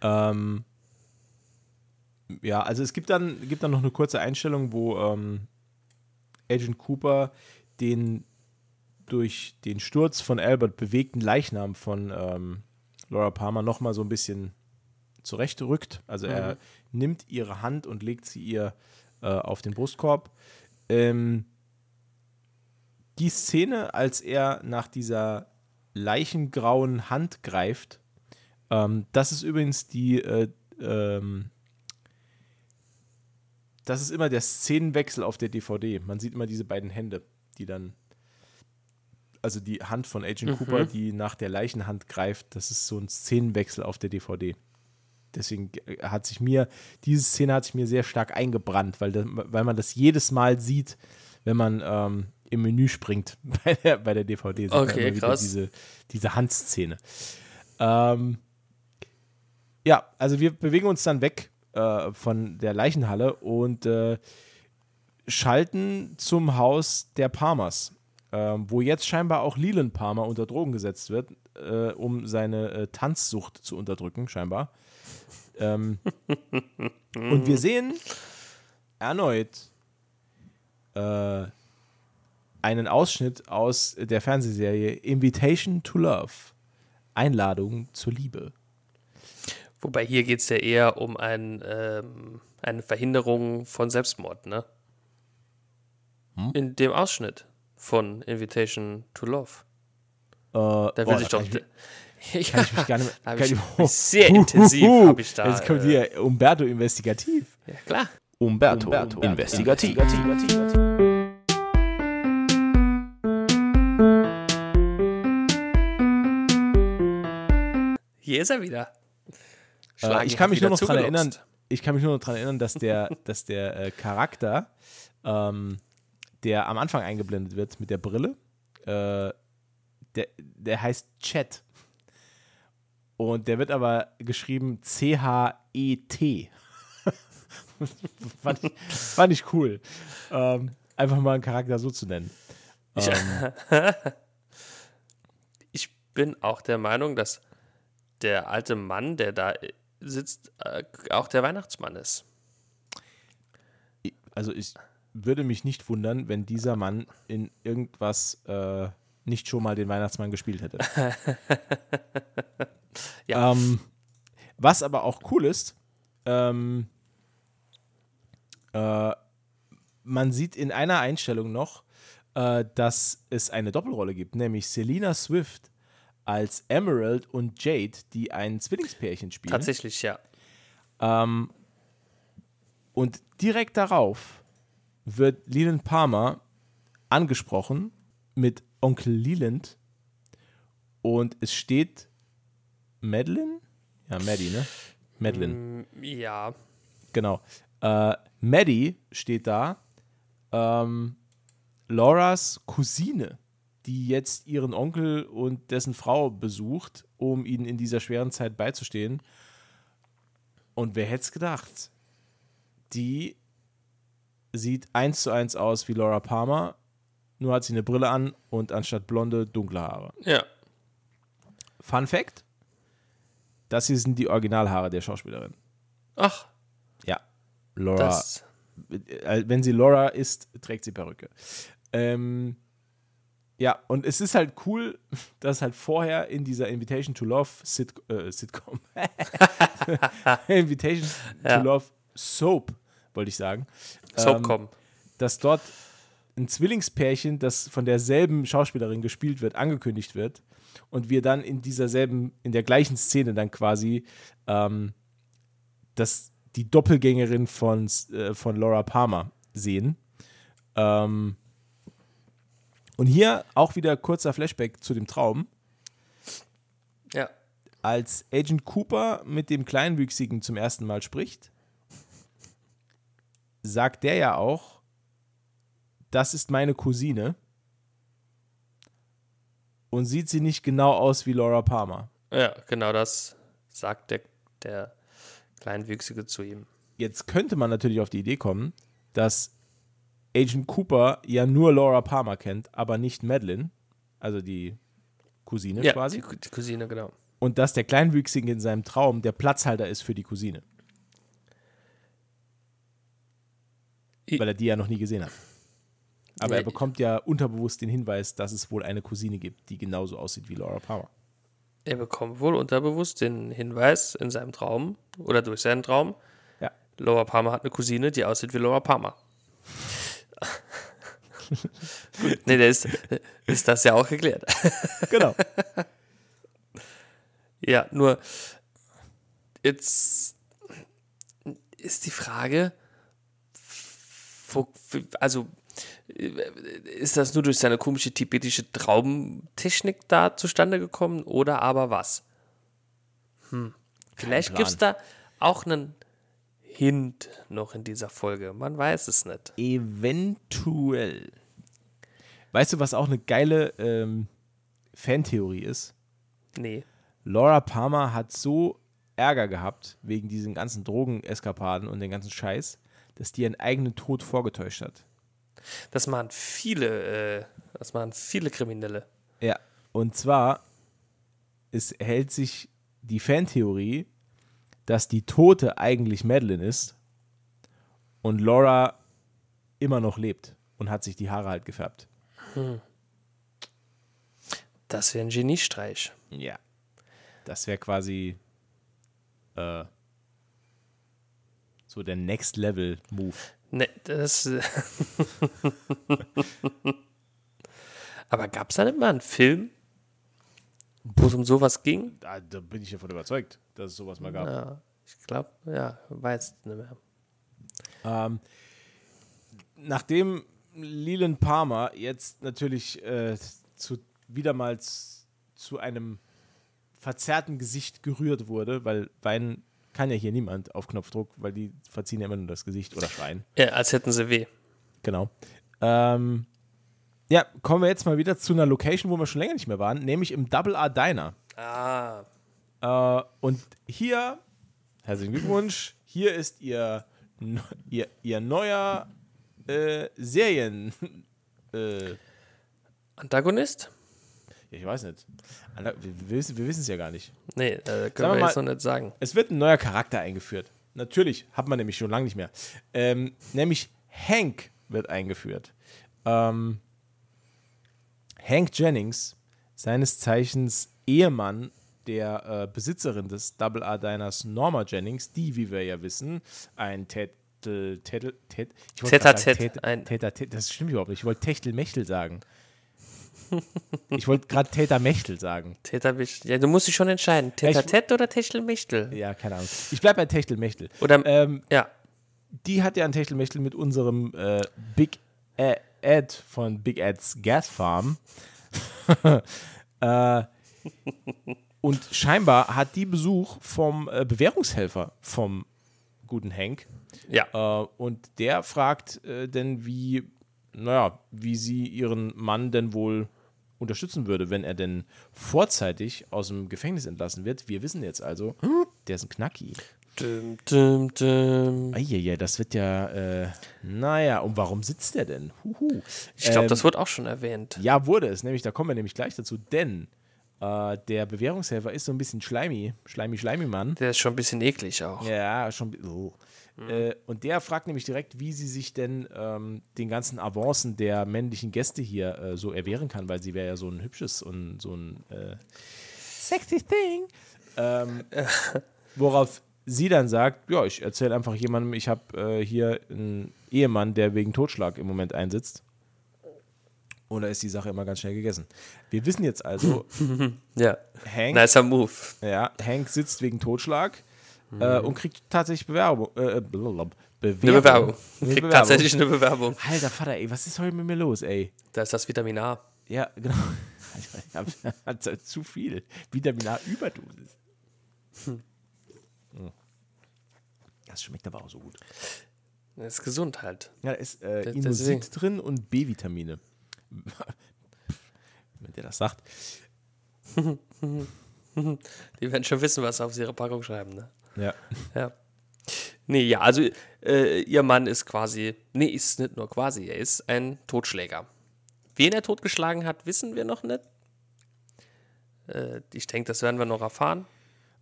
Ähm, ja, also es gibt dann, gibt dann noch eine kurze Einstellung, wo ähm, Agent Cooper den durch den Sturz von Albert bewegten Leichnam von ähm, Laura Palmer nochmal so ein bisschen zurechtrückt. Also mhm. er nimmt ihre Hand und legt sie ihr äh, auf den Brustkorb. Ähm, die Szene, als er nach dieser leichengrauen Hand greift, ähm, das ist übrigens die äh, ähm, das ist immer der Szenenwechsel auf der D V D. Man sieht immer diese beiden Hände, die dann, also die Hand von Agent mhm. Cooper, die nach der Leichenhand greift, das ist so ein Szenenwechsel auf der D V D. Deswegen hat sich mir, diese Szene hat sich mir sehr stark eingebrannt, weil, das, weil man das jedes Mal sieht, wenn man ähm, im Menü springt bei der, bei der D V D. Okay, krass. Diese, diese Handszene. Ähm, ja, also wir bewegen uns dann weg äh, von der Leichenhalle und äh, schalten zum Haus der Palmers, äh, wo jetzt scheinbar auch Leland Palmer unter Drogen gesetzt wird, äh, um seine äh, Tanzsucht zu unterdrücken, scheinbar. Ähm, und wir sehen erneut äh, einen Ausschnitt aus der Fernsehserie Invitation to Love, Einladung zur Liebe. Wobei hier geht es ja eher um ein, ähm, eine Verhinderung von Selbstmord, ne? Hm? In dem Ausschnitt von Invitation to Love. Äh, da will boah, sich doch... Ja, kann ich mich gar nicht mehr, ich, oh, sehr hu, intensiv hu, hu. Habe ich da. Jetzt kommt hier äh, Umberto Investigativ. Ja, klar. Umberto, Umberto, Umberto Investigativ. Investigativ. Hier ist er wieder. Äh, ich, kann mich nur noch dran erinnern, ich kann mich nur noch daran erinnern, dass der, dass der äh, Charakter, ähm, der am Anfang eingeblendet wird mit der Brille, äh, der, der heißt Chet. Und der wird aber geschrieben C H E T. fand, ich, fand ich cool. Ähm, einfach mal einen Charakter so zu nennen. Ähm, ich bin auch der Meinung, dass der alte Mann, der da sitzt, äh, auch der Weihnachtsmann ist. Also ich würde mich nicht wundern, wenn dieser Mann in irgendwas äh, nicht schon mal den Weihnachtsmann gespielt hätte. Ja. Ähm, was aber auch cool ist, ähm, äh, man sieht in einer Einstellung noch, äh, dass es eine Doppelrolle gibt, nämlich Selina Swift als Emerald und Jade, die ein Zwillingspärchen spielen. Tatsächlich, ja. Ähm, und direkt darauf wird Leland Palmer angesprochen mit Onkel Leland und es steht Madeline? Ja, Maddy, ne? Madeline. Ja. Genau. Äh, Maddy steht da, ähm, Lauras Cousine, die jetzt ihren Onkel und dessen Frau besucht, um ihnen in dieser schweren Zeit beizustehen. Und wer hätte es gedacht? Die sieht eins zu eins aus wie Laura Palmer, nur hat sie eine Brille an und anstatt blonde, dunkle Haare. Ja. Fun Fact? Das hier sind die Originalhaare der Schauspielerin. Ach. Ja. Laura. Das. Wenn sie Laura ist, trägt sie Perücke. Ähm, ja, und es ist halt cool, dass halt vorher in dieser Invitation to Love Sit- äh, Sitcom Invitation ja. to Love Soap, wollte ich sagen. Soapcom. Ähm, dass dort ein Zwillingspärchen, das von derselben Schauspielerin gespielt wird, angekündigt wird. Und wir dann in dieser selben, in der gleichen Szene dann quasi ähm, das, die Doppelgängerin von, äh, von Laura Palmer sehen. Ähm, und hier auch wieder kurzer Flashback zu dem Traum. Ja. Als Agent Cooper mit dem Kleinwüchsigen zum ersten Mal spricht, sagt der ja auch, das ist meine Cousine. Und sieht sie nicht genau aus wie Laura Palmer. Ja, genau das sagt der, der Kleinwüchsige zu ihm. Jetzt könnte man natürlich auf die Idee kommen, dass Agent Cooper ja nur Laura Palmer kennt, aber nicht Madeline, also die Cousine ja, quasi. Die, die Cousine, genau. Und dass der Kleinwüchsige in seinem Traum der Platzhalter ist für die Cousine. Ich- Weil er die ja noch nie gesehen hat. Aber er bekommt ja unterbewusst den Hinweis, dass es wohl eine Cousine gibt, die genauso aussieht wie Laura Palmer. Er bekommt wohl unterbewusst den Hinweis in seinem Traum oder durch seinen Traum. Ja. Laura Palmer hat eine Cousine, die aussieht wie Laura Palmer. Gut, nee, der ist, ist das ja auch geklärt. Genau. Ja, nur jetzt ist die Frage, wo, also ist das nur durch seine komische tibetische Traumtechnik da zustande gekommen oder aber was? Hm. Vielleicht gibt es da auch einen Hint noch in dieser Folge. Man weiß es nicht. Eventuell. Weißt du, was auch eine geile ähm, Fantheorie ist? Nee. Laura Palmer hat so Ärger gehabt wegen diesen ganzen Drogeneskapaden und den ganzen Scheiß, dass die ihren eigenen Tod vorgetäuscht hat. Das machen viele, äh, das machen viele Kriminelle. Ja, und zwar es hält sich die Fantheorie, dass die Tote eigentlich Madeline ist und Laura immer noch lebt und hat sich die Haare halt gefärbt. Hm. Das wäre ein Geniestreich. Ja, das wäre quasi äh, so der Next-Level-Move. Ne, das aber gab es da nicht mal einen Film, wo es um sowas ging? Da, da bin ich davon überzeugt, dass es sowas mal gab. Ja, ich glaube, ja, weiß nicht mehr. Ähm, nachdem Leland Palmer jetzt natürlich äh, zu, wieder mal zu einem verzerrten Gesicht gerührt wurde, weil Wein kann ja hier niemand auf Knopfdruck, weil die verziehen ja immer nur das Gesicht oder schreien. Ja, als hätten sie weh. Genau. Ähm, ja, kommen wir jetzt mal wieder zu einer Location, wo wir schon länger nicht mehr waren, nämlich im Double R Diner. Ah. Äh, und hier, herzlichen Glückwunsch, hier ist ihr, ihr, ihr neuer äh, Serien... Äh, Antagonist? Ich weiß nicht. Wir wissen es ja gar nicht. Nee, äh, können wir, wir mal, jetzt noch nicht sagen. Es wird ein neuer Charakter eingeführt. Natürlich, hat man nämlich schon lange nicht mehr. Ähm, nämlich Hank wird eingeführt. Ähm, Hank Jennings, seines Zeichens Ehemann der äh, Besitzerin des Double R Diners Norma Jennings, die, wie wir ja wissen, ein Ted Ted Ted Ted das stimmt überhaupt nicht. Ich wollte Techtelmechtel sagen. Ich wollte gerade Täter-Mechtel sagen. Täter-Mechtel. Ja, du musst dich schon entscheiden. Täter-Tet oder Techtelmechtel? Ja, keine Ahnung. Ich bleibe bei Techtelmechtel. Oder, ähm, ja. Die hat ja ein Techtelmechtel mit unserem äh, Big Ad von Big Ads Gas Farm. äh, und scheinbar hat die Besuch vom äh, Bewährungshelfer vom guten Hank. Ja. Äh, und der fragt äh, denn, wie, naja, wie sie ihren Mann denn wohl unterstützen würde, wenn er denn vorzeitig aus dem Gefängnis entlassen wird. Wir wissen jetzt also, der ist ein Knacki. Dum, dum, dum. Eieiei, das wird ja, äh, naja, und warum sitzt der denn? Huhu. Ich glaube, ähm, das wurde auch schon erwähnt. Ja, wurde es, nämlich, da kommen wir nämlich gleich dazu, denn äh, der Bewährungshelfer ist so ein bisschen schleimig, schleimig, schleimig Mann. Der ist schon ein bisschen eklig auch. Ja, schon oh. Mhm. Und der fragt nämlich direkt, wie sie sich denn ähm, den ganzen Avancen der männlichen Gäste hier äh, so erwehren kann, weil sie wäre ja so ein hübsches und so ein äh, sexy Thing. Ähm, worauf sie dann sagt, ja, ich erzähle einfach jemandem, ich habe äh, hier einen Ehemann, der wegen Totschlag im Moment einsitzt. Und da ist die Sache immer ganz schnell gegessen. Wir wissen jetzt also, ja. Hank, nicer Move. Ja, Hank sitzt wegen Totschlag. Äh, und kriegt tatsächlich Bewerbung. Äh, Bewerbung. Eine Bewerbung. Kriegt Bewerbung. Tatsächlich eine Bewerbung. Alter Vater, ey, was ist heute mit mir los, ey? Da ist das Vitamin A. Ja, genau. Ich hab, hat zu viel. Vitamin A-Überdosis. Hm. Das schmeckt aber auch so gut. Das ist gesund halt. Ja, da ist äh, das, Inosin drin und B-Vitamine. Wenn der das sagt. Die werden schon wissen, was sie auf ihre Packung schreiben, ne? Ja. Ja. Nee, ja, also äh, ihr Mann ist quasi, nee, ist nicht nur quasi, er ist ein Totschläger. Wen er totgeschlagen hat, wissen wir noch nicht. Äh, ich denke, das werden wir noch erfahren,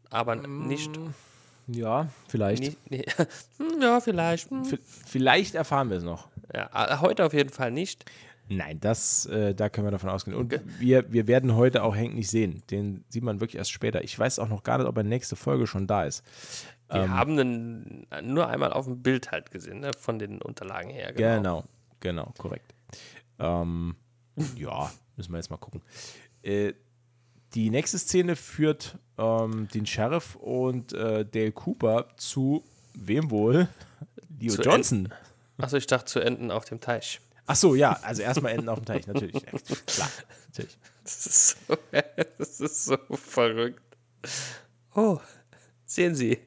aber mm, nicht. Ja, vielleicht. Nee, nee. ja, vielleicht. V- vielleicht erfahren wir es noch. Ja, heute auf jeden Fall nicht. Nein, das, äh, da können wir davon ausgehen. Und okay. wir, wir werden heute auch Hank nicht sehen. Den sieht man wirklich erst später. Ich weiß auch noch gar nicht, ob er nächste Folge schon da ist. Wir ähm, haben den nur einmal auf dem Bild halt gesehen, ne? Von den Unterlagen her. Genau, genau, genau korrekt. Ähm, ja, müssen wir jetzt mal gucken. Äh, die nächste Szene führt ähm, den Sheriff und äh, Dale Cooper zu wem wohl? Leo zu Johnson. Enten. Achso, ich dachte zu Enten auf dem Teich. Ach so, ja, also erstmal Enten auf dem Teich, natürlich. Klar, natürlich. Das ist so, das ist so verrückt. Oh, sehen Sie,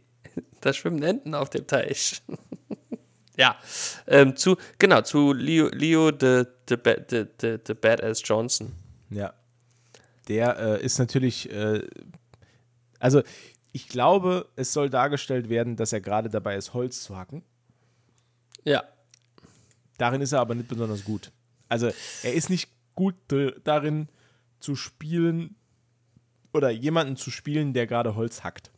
da schwimmen Enten auf dem Teich. Ja, ähm, zu, genau, zu Leo, Leo the, the, the, the, the Badass Johnson. Ja, der äh, ist natürlich, äh, also ich glaube, es soll dargestellt werden, dass er gerade dabei ist, Holz zu hacken. Ja. Darin ist er aber nicht besonders gut. Also er ist nicht gut darin zu spielen oder jemanden zu spielen, der gerade Holz hackt.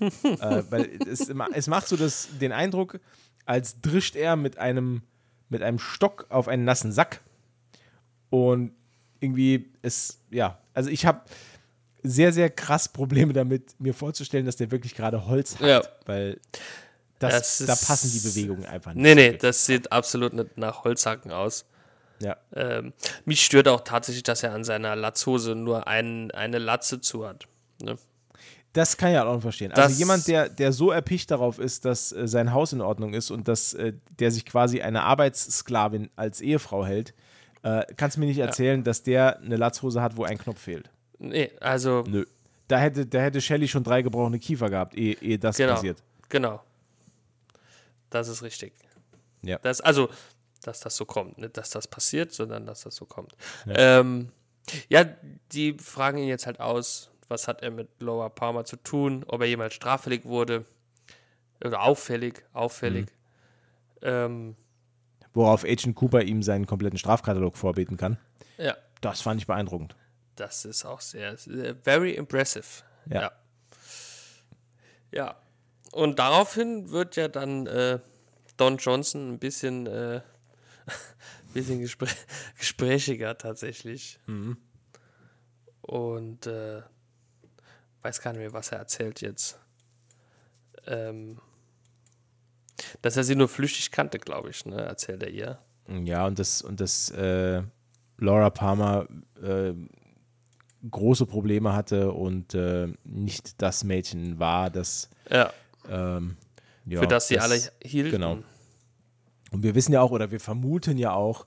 äh, weil es, es macht so das, den Eindruck, als drischt er mit einem, mit einem Stock auf einen nassen Sack. Und irgendwie ist, ja, also ich habe sehr, sehr krass Probleme damit, mir vorzustellen, dass der wirklich gerade Holz hackt. Ja. Weil das, das ist, da passen die Bewegungen einfach nicht. Nee, nee, das sieht absolut nicht nach Holzhacken aus. Ja. Ähm, mich stört auch tatsächlich, dass er an seiner Latzhose nur ein, eine Latze zu hat. Ne? Das kann ich auch nicht verstehen. Das also jemand, der, der so erpicht darauf ist, dass äh, sein Haus in Ordnung ist und dass äh, der sich quasi eine Arbeitssklavin als Ehefrau hält, äh, kannst mir nicht erzählen, ja. dass der eine Latzhose hat, wo ein Knopf fehlt. Nee, also. Nö. Da hätte, da hätte Shelley schon drei gebrochene Kiefer gehabt, ehe, ehe das genau, passiert. Genau. Das ist richtig. Ja. Das, also, dass das so kommt. Nicht, dass das passiert, sondern dass das so kommt. Ja. Ähm, ja, die fragen ihn jetzt halt aus, was hat er mit Laura Palmer zu tun, ob er jemals straffällig wurde oder auffällig, auffällig. Mhm. Ähm, Worauf Agent Cooper ihm seinen kompletten Strafkatalog vorbeten kann. Ja. Das fand ich beeindruckend. Das ist auch sehr, sehr very impressive. Ja. Ja. Ja. Und daraufhin wird ja dann äh, Don Johnson ein bisschen, äh, ein bisschen gespr- gesprächiger tatsächlich. Mhm. Und äh, weiß gar nicht mehr, was er erzählt jetzt. Ähm, dass er sie nur flüchtig kannte, glaube ich, ne? Erzählt er ihr. Ja, und dass und das, äh, Laura Palmer äh, große Probleme hatte und äh, nicht das Mädchen war, das... Ja. Ähm, ja, für das sie das, alle hielten. Genau. Und wir wissen ja auch, oder wir vermuten ja auch,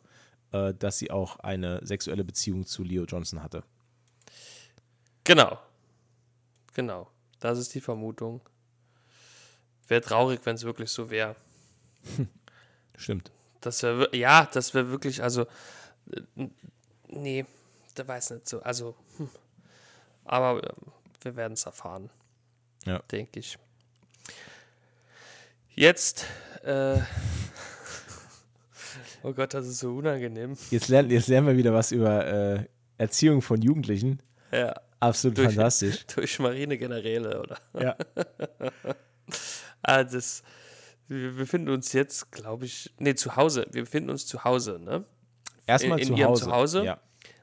äh, dass sie auch eine sexuelle Beziehung zu Leo Johnson hatte. Genau. Genau. Das ist die Vermutung. Wäre traurig, wenn es wirklich so wäre. Stimmt. Das wär, ja, das wäre wirklich, also äh, nee, da weiß nicht so. Also, hm. aber äh, wir werden es erfahren. Ja. Denke ich. Jetzt, äh, oh Gott, das ist so unangenehm. Jetzt lernen, jetzt lernen wir wieder was über äh, Erziehung von Jugendlichen. Ja. Absolut durch, fantastisch. Durch Marinegeneräle, oder? Ja. ah, das, wir befinden uns jetzt, glaube ich, nee, zu Hause. Wir befinden uns zu Hause, ne? Erstmal in, in zu ihrem Hause. Zuhause, ja.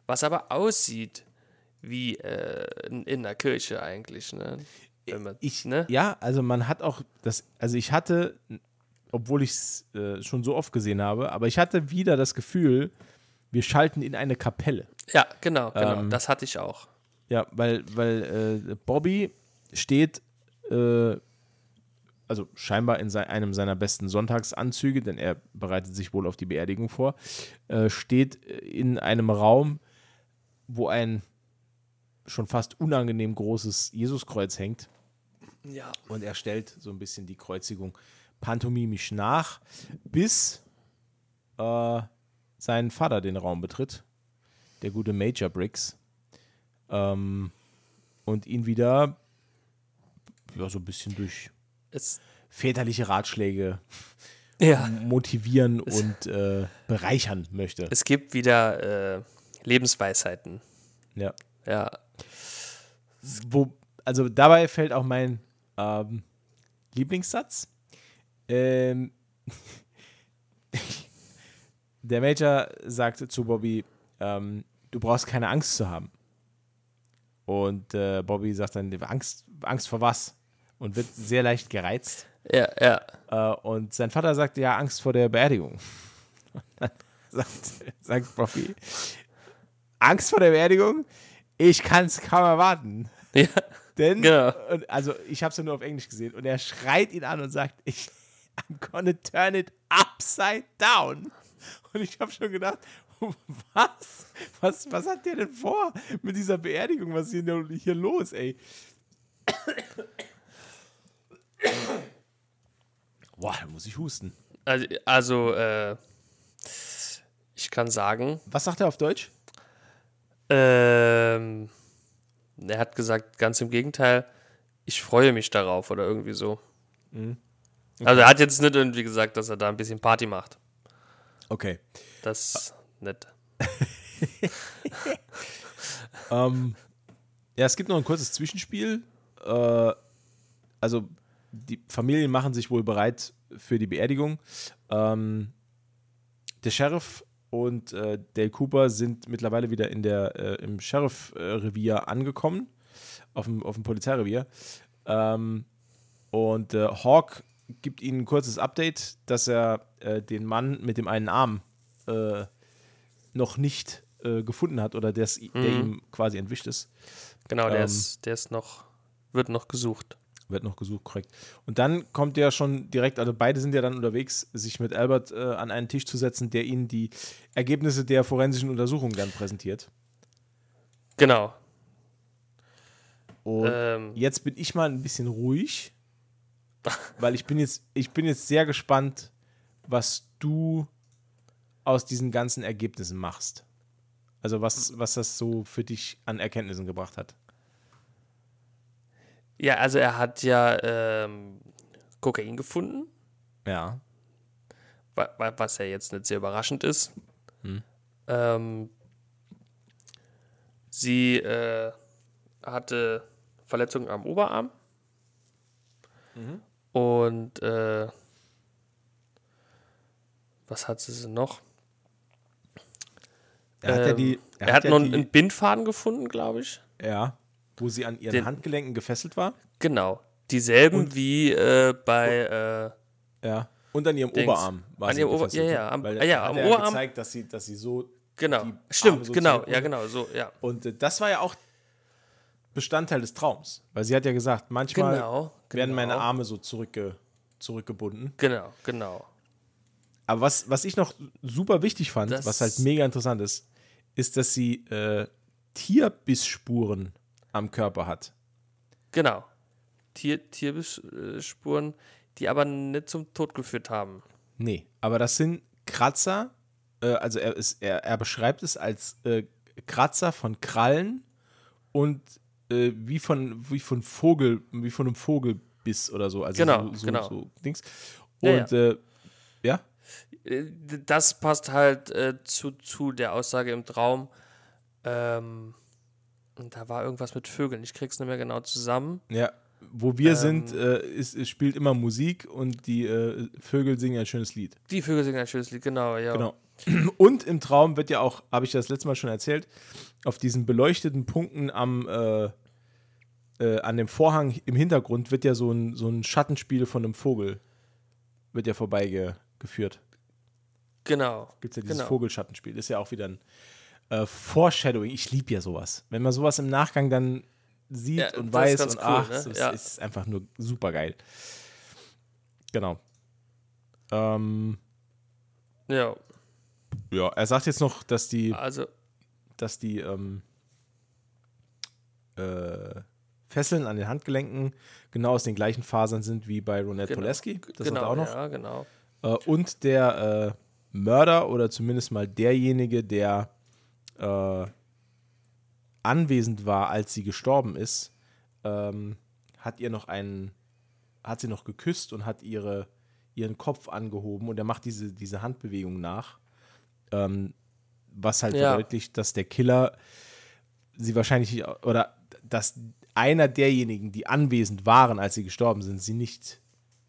Was aber aussieht wie äh, in, in der Kirche eigentlich, ne? Man, ich, ne? Ja, also man hat auch das, also ich hatte, obwohl ich es äh, schon so oft gesehen habe, aber ich hatte wieder das Gefühl, wir schalten in eine Kapelle. Ja, genau, genau, ähm, das hatte ich auch. Ja, weil, weil äh, Bobby steht, äh, also scheinbar in se- einem seiner besten Sonntagsanzüge, denn er bereitet sich wohl auf die Beerdigung vor, äh, steht in einem Raum, wo ein schon fast unangenehm großes Jesuskreuz hängt. Ja. Und er stellt so ein bisschen die Kreuzigung pantomimisch nach, bis äh, sein Vater den Raum betritt, der gute Major Briggs, ähm, und ihn wieder ja, so ein bisschen durch es väterliche Ratschläge ja. motivieren es und äh, bereichern möchte. Es gibt wieder äh, Lebensweisheiten. Ja. Ja. Wo, also dabei fällt auch mein ähm, Lieblingssatz. Ähm, Der Major sagt zu Bobby, ähm, du brauchst keine Angst zu haben. Und äh, Bobby sagt dann, Angst, Angst vor was? Und wird sehr leicht gereizt. Ja, ja. Äh, und sein Vater sagt, ja, Angst vor der Beerdigung. Und dann sagt, sagt Bobby, Angst vor der Beerdigung? Ich kann es kaum erwarten. Ja, denn, genau. Und, also ich habe es ja nur auf Englisch gesehen. Und er schreit ihn an und sagt, ich, I'm gonna turn it upside down. Und ich habe schon gedacht, was? was? Was hat der denn vor mit dieser Beerdigung? Was ist denn hier los, ey? Boah, da muss ich husten. Also, also äh, ich kann sagen... Was sagt er auf Deutsch? Ähm, er hat gesagt, ganz im Gegenteil, ich freue mich darauf oder irgendwie so. Mhm. Okay. Also er hat jetzt nicht irgendwie gesagt, dass er da ein bisschen Party macht. Okay. Das ist nett. um, ja, es gibt noch ein kurzes Zwischenspiel. Äh, also die Familien machen sich wohl bereit für die Beerdigung. Ähm, der Sheriff und äh, Dale Cooper sind mittlerweile wieder in der, äh, im Sheriff-Revier angekommen. Auf dem, auf dem Polizeirevier. Ähm, und äh, Hawk gibt ihnen ein kurzes Update, dass er äh, den Mann mit dem einen Arm äh, noch nicht äh, gefunden hat oder des, mhm. der ihm quasi entwischt ist. Genau, der, ähm, ist, der ist noch, wird noch gesucht. Wird noch gesucht, korrekt. Und dann kommt ja schon direkt, also beide sind ja dann unterwegs, sich mit Albert äh, an einen Tisch zu setzen, der ihnen die Ergebnisse der forensischen Untersuchung dann präsentiert. Genau. Und ähm. jetzt bin ich mal ein bisschen ruhig. Weil ich bin jetzt, ich bin jetzt sehr gespannt, was du aus diesen ganzen Ergebnissen machst. Also was, was das so für dich an Erkenntnissen gebracht hat. Ja, also er hat ja ähm, Kokain gefunden. Ja. Was ja jetzt nicht sehr überraschend ist. Hm. Ähm, sie äh, hatte Verletzungen am Oberarm. Mhm. Und äh, was hat sie noch? Er hat, ähm, ja die, er er hat ja noch die, einen Bindfaden gefunden, glaube ich. Ja, wo sie an ihren Den, Handgelenken gefesselt war. Genau, dieselben und, wie äh, bei... Äh, ja, und an ihrem Dings. Oberarm war an sie ihrem gefesselt. Ja, ja, am, weil, ja, am Oberarm. Er hat gezeigt, dass sie, dass sie so... Genau, stimmt, so genau, ja, genau, so, ja. Und äh, das war ja auch Bestandteil des Traums. Weil sie hat ja gesagt, manchmal genau, werden genau. meine Arme so zurückge- zurückgebunden. Genau, genau. Aber was, was ich noch super wichtig fand, das was halt mega interessant ist, ist, dass sie äh, Tierbissspuren am Körper hat. Genau. Tier, Tierbissspuren, die aber nicht zum Tod geführt haben. Nee, aber das sind Kratzer, äh, also er, ist, er, er beschreibt es als äh, Kratzer von Krallen und wie von wie von Vogel, wie von einem Vogelbiss oder so. Also genau, so, so, genau. So Dings. Und, ja. Äh, ja? Das passt halt äh, zu, zu der Aussage im Traum. Ähm, und da war irgendwas mit Vögeln. Ich krieg's nicht mehr genau zusammen. Ja, wo wir ähm, sind, äh, ist, es spielt immer Musik und die äh, Vögel singen ein schönes Lied. Die Vögel singen ein schönes Lied, genau, ja. Genau. Und im Traum wird ja auch, habe ich das letzte Mal schon erzählt, auf diesen beleuchteten Punkten am äh, äh, an dem Vorhang im Hintergrund wird ja so ein, so ein Schattenspiel von einem Vogel wird ja vorbeigeführt. Genau. Gibt es ja dieses genau. Vogelschattenspiel. Ist ja auch wieder ein äh, Foreshadowing. Ich liebe ja sowas. Wenn man sowas im Nachgang dann sieht ja, und weiß und cool, ach, ne? so, ja. ist einfach nur super geil. Genau. Ähm, ja. Ja, er sagt jetzt noch, dass die also, dass die ähm, äh, Fesseln an den Handgelenken genau aus den gleichen Fasern sind wie bei Ronette genau, Poleski. Das genau, hat er auch noch. Ja, genau. Äh, und der äh, Mörder oder zumindest mal derjenige, der äh, anwesend war, als sie gestorben ist, ähm, hat ihr noch einen, hat sie noch geküsst und hat ihre, ihren Kopf angehoben und er macht diese, diese Handbewegung nach. Ähm, was halt ja. verdeutlicht, dass der Killer sie wahrscheinlich nicht, oder dass einer derjenigen, die anwesend waren, als sie gestorben sind, sie nicht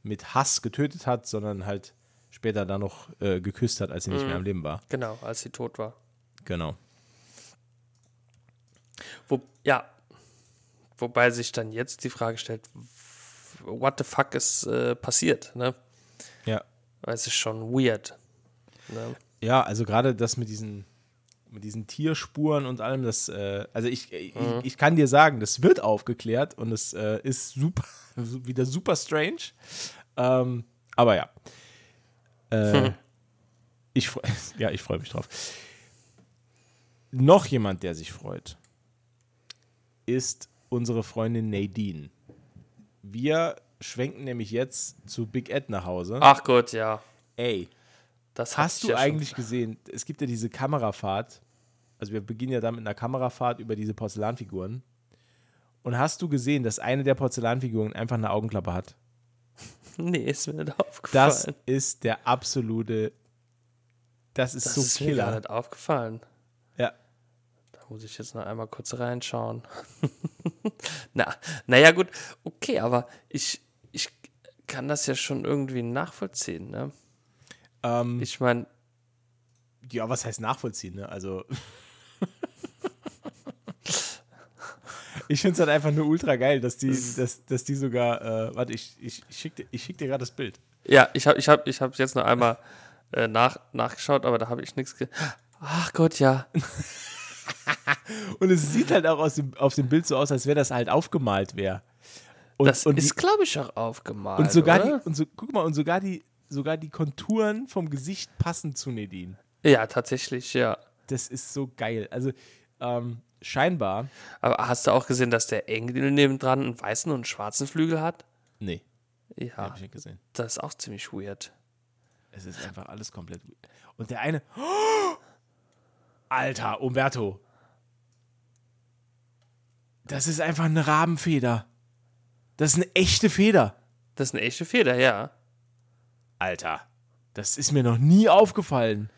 mit Hass getötet hat, sondern halt später dann noch äh, geküsst hat, als sie nicht mhm. mehr am Leben war. Genau, als sie tot war. Genau. Wo, ja, wobei sich dann jetzt die Frage stellt, what the fuck ist äh, passiert, ne? Ja. Weil es ist schon weird. Ne? Ja, also gerade das mit diesen mit diesen Tierspuren und allem, das, äh, also ich, mhm. ich, ich kann dir sagen, das wird aufgeklärt und es äh, ist super, wieder super strange. Ähm, aber ja. Äh, hm. ich freu, ja, ich freue mich drauf. Noch jemand, der sich freut, ist unsere Freundin Nadine. Wir schwenken nämlich jetzt zu Big Ed nach Hause. Ach Gott, ja. Ey, das hast du ja eigentlich schon gesehen? Es gibt ja diese Kamerafahrt. Also wir beginnen ja dann mit einer Kamerafahrt über diese Porzellanfiguren. Und hast du gesehen, dass eine der Porzellanfiguren einfach eine Augenklappe hat? Nee, ist mir nicht aufgefallen. Das ist der absolute, das ist das so ist Killer. Das ist mir gar nicht aufgefallen. Ja. Da muss ich jetzt noch einmal kurz reinschauen. Na, naja gut, okay, aber ich, ich kann das ja schon irgendwie nachvollziehen, ne? Ähm, ich meine. Ja, was heißt nachvollziehen, ne? Also ich finde es halt einfach nur ultra geil, dass die, dass, dass die sogar, äh, warte, ich, ich, ich schicke dir, ich schick dir gerade das Bild. Ja, ich habe ich hab, ich hab jetzt noch einmal äh, nach, nachgeschaut, aber da habe ich nichts ge- Ach Gott, ja. Und es sieht halt auch aus dem, auf dem Bild so aus, als wäre das halt aufgemalt wäre. Das und ist, glaube ich, auch aufgemalt, und sogar oder? Die, und so, guck mal, und sogar die, sogar die Konturen vom Gesicht passen zu Nadine. Ja, tatsächlich, ja. Das ist so geil. Also, ähm, scheinbar. Aber hast du auch gesehen, dass der Engel nebendran einen weißen und einen schwarzen Flügel hat? Nee. Ja. Hab ich nicht gesehen. Das ist auch ziemlich weird. Es ist einfach alles komplett weird. Und der eine. Oh! Alter, Umberto. Das ist einfach eine Rabenfeder. Das ist eine echte Feder. Das ist eine echte Feder, ja. Alter, das ist mir noch nie aufgefallen.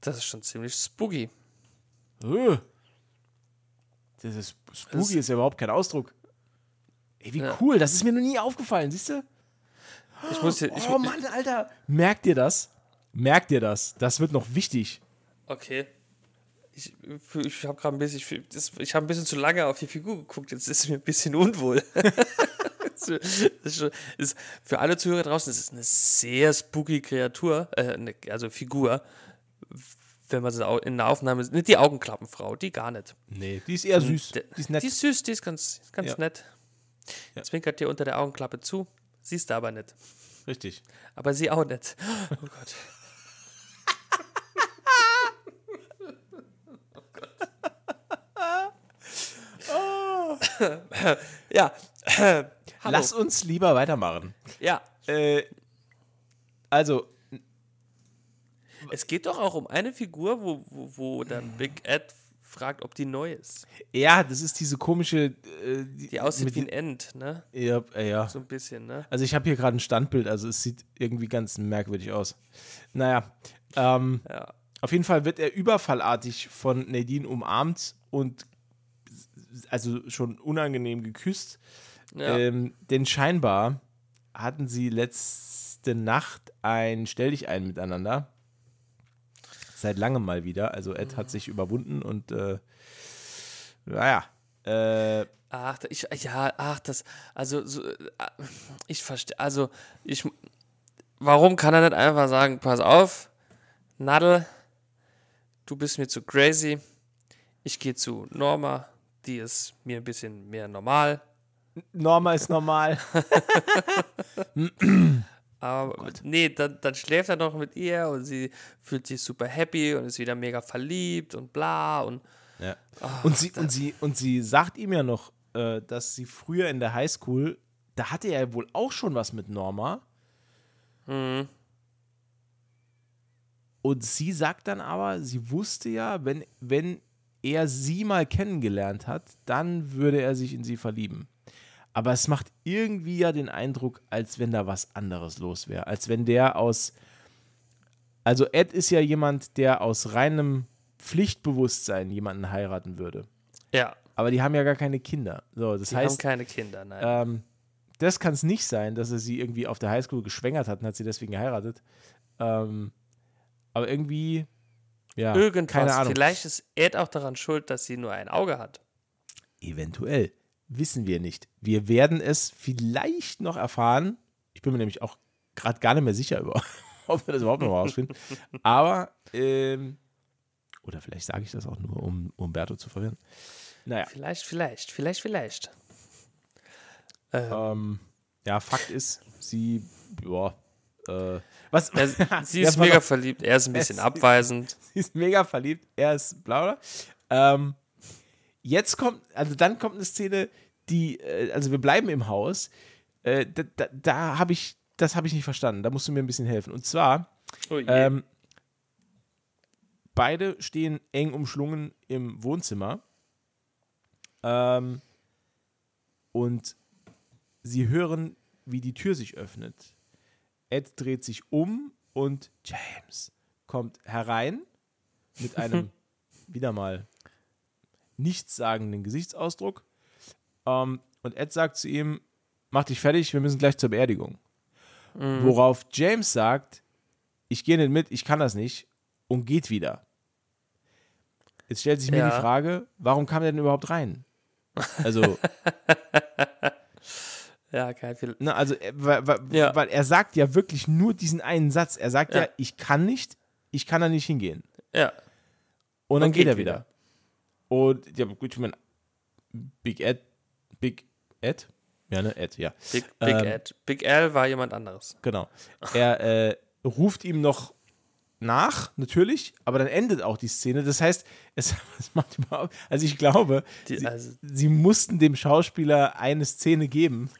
Das ist schon ziemlich spooky. Öh. Das ist, spooky das ist ja überhaupt kein Ausdruck. Ey, wie ja. cool, das ist mir noch nie aufgefallen, siehst du? Ich muss hier, ich, oh Mann, Alter, merkt dir das? Merkt dir das? Das wird noch wichtig. Okay. Ich, ich habe gerade ein bisschen, ich, ich habe ein bisschen zu lange auf die Figur geguckt, jetzt ist es mir ein bisschen unwohl. Das ist schon, ist für alle Zuhörer draußen, es ist eine sehr spooky Kreatur, äh, eine, also Figur, wenn man sie in der Aufnahme sieht. Die Augenklappenfrau, die gar nicht. Nee, die ist eher süß. Die ist nett. Die ist süß, die ist ganz, ganz ja. nett. Ja. Zwinkert dir unter der Augenklappe zu, siehst du aber nicht. Richtig. Aber sie auch nicht. Oh Gott. Oh Gott. Oh. Ja. Lass uns lieber weitermachen. Ja. Äh, also. Es geht doch auch um eine Figur, wo, wo, wo dann Big Ed fragt, ob die neu ist. Ja, das ist diese komische. Äh, die, die aussieht wie ein Ent, ne? Ja, äh, ja. So ein bisschen, ne? Also, ich habe hier gerade ein Standbild, also es sieht irgendwie ganz merkwürdig aus. Naja. Ähm, ja. Auf jeden Fall wird er überfallartig von Nadine umarmt und also schon unangenehm geküsst. Ja. Ähm, denn scheinbar hatten sie letzte Nacht ein Stell-dich-ein miteinander. Seit langem mal wieder. Also Ed mhm. hat sich überwunden und äh, naja. Äh, ach, ich, ja, ach, das, also so, ich verstehe, also ich, warum kann er nicht einfach sagen, pass auf, Nadel, du bist mir zu crazy, ich gehe zu Norma, die ist mir ein bisschen mehr normal. Norma ist normal. Aber oh nee, dann, dann schläft er noch mit ihr und sie fühlt sich super happy und ist wieder mega verliebt und bla und ja. oh, und, sie, und, sie, und sie sagt ihm ja noch, äh, dass sie früher in der Highschool, da hatte er ja wohl auch schon was mit Norma. Mhm. Und sie sagt dann aber, sie wusste ja, wenn, wenn er sie mal kennengelernt hat, dann würde er sich in sie verlieben. Aber es macht irgendwie ja den Eindruck, als wenn da was anderes los wäre. Als wenn der aus, also Ed ist ja jemand, der aus reinem Pflichtbewusstsein jemanden heiraten würde. Ja. Aber die haben ja gar keine Kinder. So, das die heißt, haben keine Kinder, nein. Ähm, das kann es nicht sein, dass er sie irgendwie auf der Highschool geschwängert hat und hat sie deswegen geheiratet. Ähm, aber irgendwie, ja, irgendwas, keine Ahnung. Vielleicht ist Ed auch daran schuld, dass sie nur ein Auge hat. Eventuell. Wissen wir nicht. Wir werden es vielleicht noch erfahren. Ich bin mir nämlich auch gerade gar nicht mehr sicher, über, ob wir das überhaupt noch mal rausfinden. Aber, ähm, oder vielleicht sage ich das auch nur, um Umberto zu verwirren. Naja. Vielleicht, vielleicht, vielleicht, vielleicht. Ähm, ähm, ja, Fakt ist, sie, ja, äh, was? Er, sie ist mega verliebt, er ist ein bisschen er, abweisend. Sie ist mega verliebt, er ist blau, oder? Ähm, Jetzt kommt, also dann kommt eine Szene, die, also wir bleiben im Haus, da, da, da habe ich, das habe ich nicht verstanden, da musst du mir ein bisschen helfen. Und zwar, oh ähm, beide stehen eng umschlungen im Wohnzimmer ähm, und sie hören, wie die Tür sich öffnet. Ed dreht sich um und James kommt herein mit einem, wieder mal, nichtssagenden Gesichtsausdruck. Ähm, und Ed sagt zu ihm, mach dich fertig, wir müssen gleich zur Beerdigung. Mhm. Worauf James sagt, ich gehe nicht mit, ich kann das nicht und geht wieder. Jetzt stellt sich ja. mir die Frage, warum kam der denn überhaupt rein? Also ja, kein viel. Na, also, weil, weil, ja. weil er sagt ja wirklich nur diesen einen Satz. Er sagt ja, ja ich kann nicht, ich kann da nicht hingehen. Ja. Und dann und geht, geht er wieder. wieder. Und ja, gut, ich meine, Big Ed, Big Ed? Ja, ne, Ed, ja. Big, Big ähm, Ed. Big L war jemand anderes. Genau. Er äh, ruft ihm noch nach, natürlich, aber dann endet auch die Szene. Das heißt, es, es macht überhaupt, also ich glaube, die, sie, also, sie mussten dem Schauspieler eine Szene geben.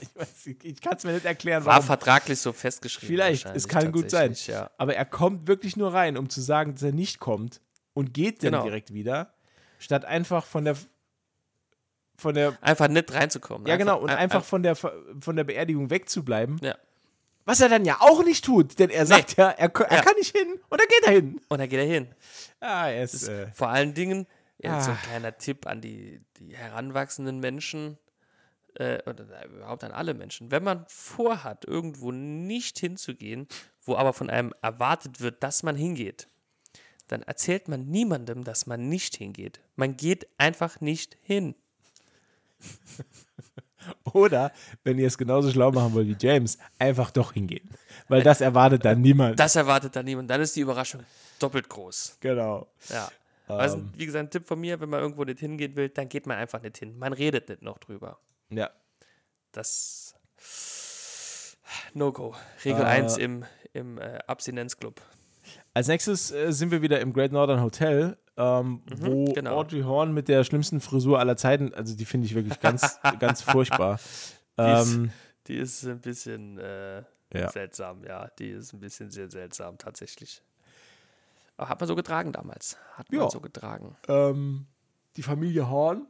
Ich weiß, ich kann es mir nicht erklären. War warum. Vertraglich so festgeschrieben. Vielleicht, es kann gut sein. Ja. Aber er kommt wirklich nur rein, um zu sagen, dass er nicht kommt und geht dann genau. direkt wieder. Statt einfach von der von der einfach nicht reinzukommen. Ja, einfach, genau. Und ein, einfach von der von der Beerdigung wegzubleiben. Ja. Was er dann ja auch nicht tut, denn er nee. sagt ja, er, er ja. kann nicht hin und dann geht er hin. Und dann geht er hin. Ah, er ist, ist äh, vor allen Dingen ah. so ein kleiner Tipp an die, die heranwachsenden Menschen äh, oder überhaupt an alle Menschen. Wenn man vorhat, irgendwo nicht hinzugehen, wo aber von einem erwartet wird, dass man hingeht, dann erzählt man niemandem, dass man nicht hingeht. Man geht einfach nicht hin. Oder, wenn ihr es genauso schlau machen wollt wie James, einfach doch hingehen. Weil das erwartet dann niemand. Das erwartet dann niemand. Dann ist die Überraschung doppelt groß. Genau. Ja. Ähm, also, wie gesagt, ein Tipp von mir, wenn man irgendwo nicht hingehen will, dann geht man einfach nicht hin. Man redet nicht noch drüber. Ja. Das No-Go. Regel äh, eins im, im äh, Abstinenzclub. Als nächstes äh, sind wir wieder im Great Northern Hotel, ähm, mhm, wo genau. Audrey Horne mit der schlimmsten Frisur aller Zeiten, also die finde ich wirklich ganz, ganz furchtbar. Die, ähm, ist, die ist ein bisschen äh, ja. seltsam, ja. Die ist ein bisschen sehr seltsam, tatsächlich. Aber hat man so getragen damals. Hat man ja. so getragen. Ähm, die Familie Horne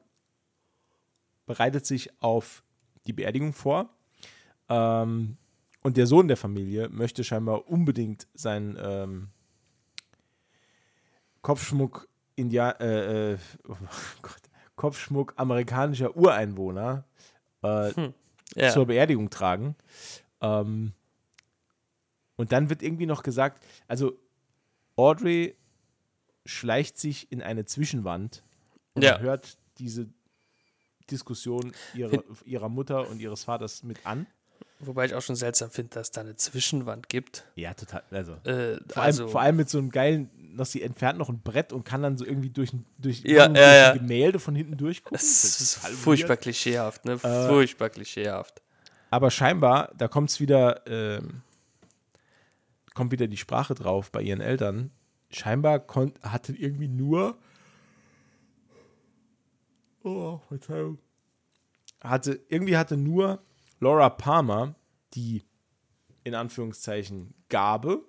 bereitet sich auf die Beerdigung vor. Ähm, und der Sohn der Familie möchte scheinbar unbedingt sein... Ähm, Kopfschmuck, India, äh, äh, oh Gott, Kopfschmuck amerikanischer Ureinwohner äh, hm, yeah. zur Beerdigung tragen. Ähm, und dann wird irgendwie noch gesagt, also Audrey schleicht sich in eine Zwischenwand und ja. hört diese Diskussion ihrer, ihrer Mutter und ihres Vaters mit an. Wobei ich auch schon seltsam finde, dass es da eine Zwischenwand gibt. Ja, total. Also, äh, vor, also allem, vor allem mit so einem geilen, dass sie entfernt noch ein Brett und kann dann so irgendwie durch, durch, ja, durch ja, ein Gemälde von hinten durchgucken. Das, das ist furchtbar weird. klischeehaft, ne? Äh, furchtbar klischeehaft. Aber scheinbar, da kommt's wieder, äh, kommt wieder die Sprache drauf bei ihren Eltern. Scheinbar kon- hatte irgendwie nur oh, Verzeihung. Hatte, irgendwie hatte nur Laura Palmer, die in Anführungszeichen Gabe,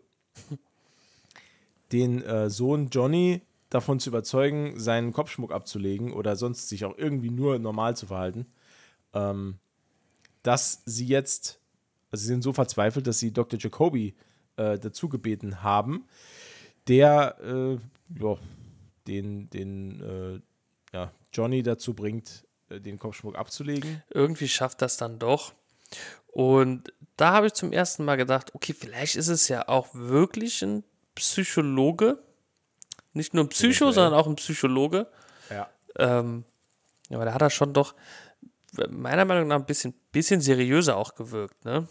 den äh, Sohn Johnny davon zu überzeugen, seinen Kopfschmuck abzulegen oder sonst sich auch irgendwie nur normal zu verhalten, ähm, dass sie jetzt, also sie sind so verzweifelt, dass sie Doktor Jacoby äh, dazu gebeten haben, der äh, jo, den, den äh, ja, Johnny dazu bringt, den Kopfschmuck abzulegen. Irgendwie schafft das dann doch. Und da habe ich zum ersten Mal gedacht, okay, vielleicht ist es ja auch wirklich ein Psychologe. Nicht nur ein Psycho, ja, sondern auch ein Psychologe. Ja. Ähm, aber da hat er schon doch meiner Meinung nach ein bisschen, bisschen seriöser auch gewirkt, ne?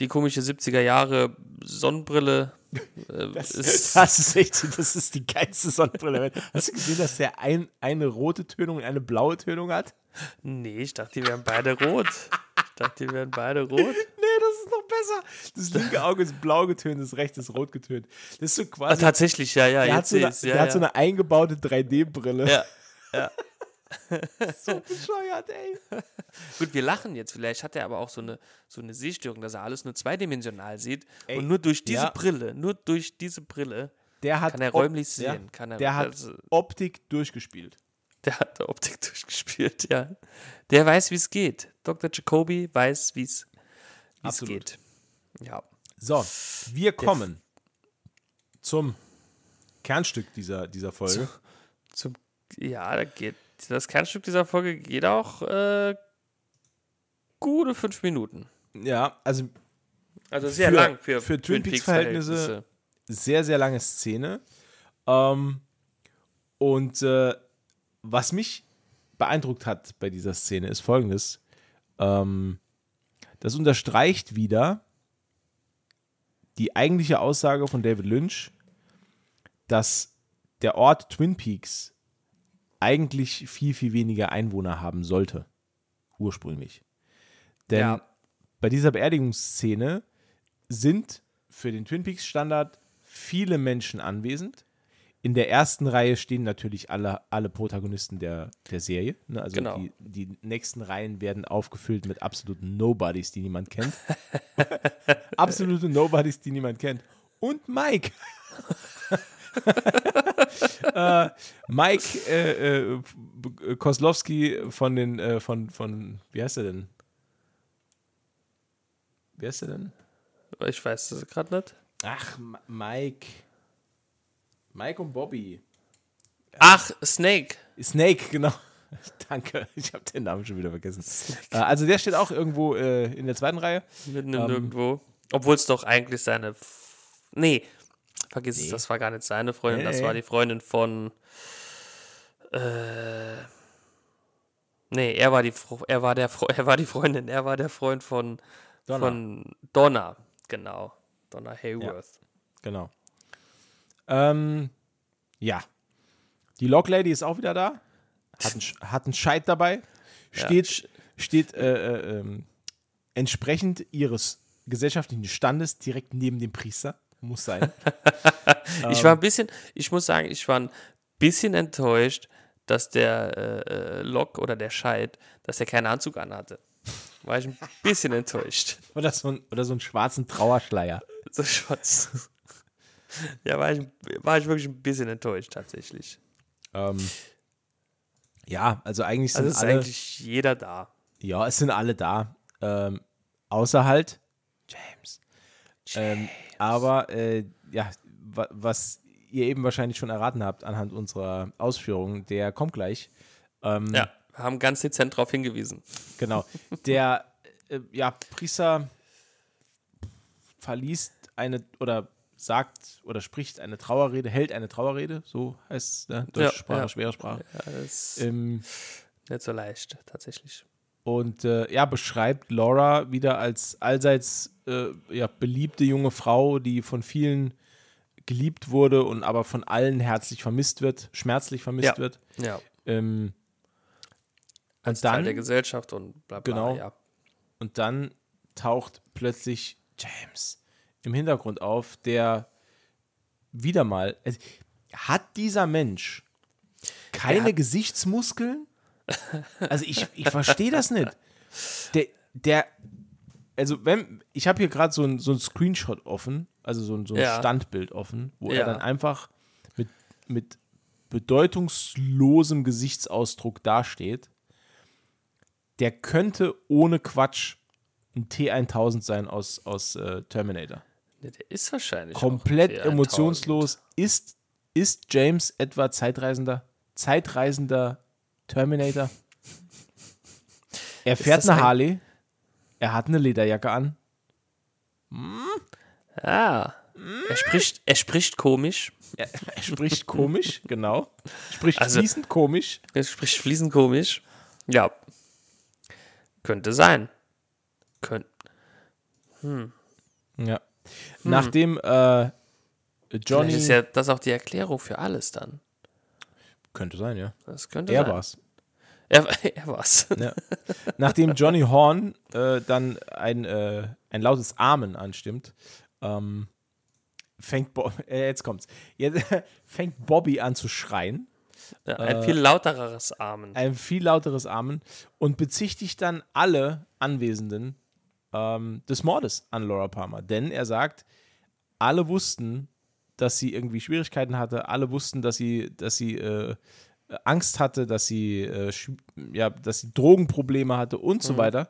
Die komische siebziger Jahre Sonnenbrille. Äh, das, ist das ist echt, das ist die geilste Sonnenbrille. Hast du gesehen, dass der ein, eine rote Tönung und eine blaue Tönung hat? Nee, ich dachte, die wären beide rot. Ich dachte, die wären beide rot. Nee, das ist noch besser. Das linke Auge ist blau getönt, das rechte ist rot getönt. Das ist so quasi. Ah, tatsächlich, ja, ja. Der, hat so, eine, der ja, hat so eine eingebaute drei D Brille. Ja, ja. So bescheuert, ey. Gut, wir lachen jetzt. Vielleicht hat er aber auch so eine, so eine Sehstörung, dass er alles nur zweidimensional sieht. Ey, und nur durch diese ja. Brille, nur durch diese Brille der hat kann er räumlich Op- sehen. Der, kann er, der hat also, Optik durchgespielt. Der hat Optik durchgespielt, ja. Der weiß, wie es geht. Doktor Jacobi weiß, wie es geht. Ja. So, wir kommen der, zum Kernstück dieser, dieser Folge. Zu, zum, ja, da geht das Kernstück dieser Folge geht auch äh, gute fünf Minuten. Ja, also, also sehr für, lang für, für Twin Peaks Verhältnisse. Verhältnisse. Sehr, sehr lange Szene. Ähm, und äh, was mich beeindruckt hat bei dieser Szene ist Folgendes. Ähm, das unterstreicht wieder die eigentliche Aussage von David Lynch, dass der Ort Twin Peaks eigentlich viel, viel weniger Einwohner haben sollte, ursprünglich. Denn ja. bei dieser Beerdigungsszene sind für den Twin Peaks Standard viele Menschen anwesend. In der ersten Reihe stehen natürlich alle, alle Protagonisten der, der Serie. Ne? Also genau. die, die nächsten Reihen werden aufgefüllt mit absoluten Nobodies, die niemand kennt. Absolute Nobodies, die niemand kennt. Und Mike. äh, Mike äh, äh, Koslowski von den, äh, von, von, wie heißt er denn? Wie heißt er denn? Ich weiß das gerade nicht. Ach, Ma- Mike. Mike und Bobby. Ach, Snake. Snake, genau. Danke, ich habe den Namen schon wieder vergessen. Snake. Also der steht auch irgendwo äh, in der zweiten Reihe. Mitten in ähm, irgendwo. Obwohl es doch eigentlich seine... F- nee, vergiss nee. es, das war gar nicht seine Freundin, nee, das war die Freundin von... Äh, nee, er war, die, er, war der, er war die Freundin, er war der Freund von Donna, von Donna. Genau, Donna Hayworth. Ja, genau. Ähm, ja. Die Log Lady ist auch wieder da. Hat einen, hat einen Scheit dabei. Steht, ja. steht äh, äh, äh, entsprechend ihres gesellschaftlichen Standes direkt neben dem Priester. Muss sein. ähm, ich war ein bisschen, ich muss sagen, ich war ein bisschen enttäuscht, dass der äh, Log oder der Scheit, dass der keinen Anzug anhatte. War ich ein bisschen enttäuscht. Oder so, ein, oder so einen schwarzen Trauerschleier. So schwarz. Ja, war ich, war ich wirklich ein bisschen enttäuscht, tatsächlich. Ähm, ja, also eigentlich sind also alle... Also ist eigentlich jeder da. Ja, es sind alle da. Ähm, außer halt James. James. Ähm, aber, äh, ja, wa- was ihr eben wahrscheinlich schon erraten habt anhand unserer Ausführungen, der kommt gleich. Ähm, ja, wir haben ganz dezent darauf hingewiesen. Genau. Der, äh, ja, Priester verliest eine, oder... sagt oder spricht eine Trauerrede, hält eine Trauerrede, so heißt es, ne? Deutsche ja, Sprache, ja. schwere Sprache. Ja, das ähm, ist nicht so leicht, tatsächlich. Und äh, ja, beschreibt Laura wieder als allseits äh, ja, beliebte junge Frau, die von vielen geliebt wurde und aber von allen herzlich vermisst wird, schmerzlich vermisst ja. wird. Ja. Ähm, als und dann, Teil der Gesellschaft und bla bla. Genau. Ja. Und dann taucht plötzlich James im Hintergrund auf, der wieder mal, also, hat dieser Mensch keine hat, Gesichtsmuskeln? Also ich, ich verstehe das nicht. Der, der, also wenn, ich habe hier gerade so ein, so ein Screenshot offen, also so ein, so ein ja. Standbild offen, wo ja. er dann einfach mit, mit bedeutungslosem Gesichtsausdruck dasteht. Der könnte ohne Quatsch ein T tausend sein aus, aus äh, Terminator. Der ist wahrscheinlich komplett emotionslos. Ist, ist James etwa zeitreisender, zeitreisender Terminator? Er fährt eine Harley. Er hat eine Lederjacke an. Hm? Ah. Hm? Er spricht, er spricht komisch. Er, er spricht komisch, genau. Spricht also, fließend komisch. Er spricht fließend komisch. Ja. Könnte sein. Könnte. Hm. Ja. Hm. Nachdem äh, Johnny. Vielleicht ist ja das auch die Erklärung für alles dann. Könnte sein, ja. Das könnte er sein. War's. Er, er war's. Ja. Nachdem Johnny Horn äh, dann ein, äh, ein lautes Amen anstimmt, ähm, fängt Bo- äh, jetzt kommt's. Jetzt fängt Bobby an zu schreien. Ja, ein äh, viel lauteres Amen. Ein viel lauteres Amen und bezichtigt dann alle Anwesenden ähm, des Mordes an Laura Palmer. Denn er sagt, alle wussten, dass sie irgendwie Schwierigkeiten hatte, alle wussten, dass sie, dass sie äh, Angst hatte, dass sie, äh, sch- ja, dass sie Drogenprobleme hatte und mhm. so weiter.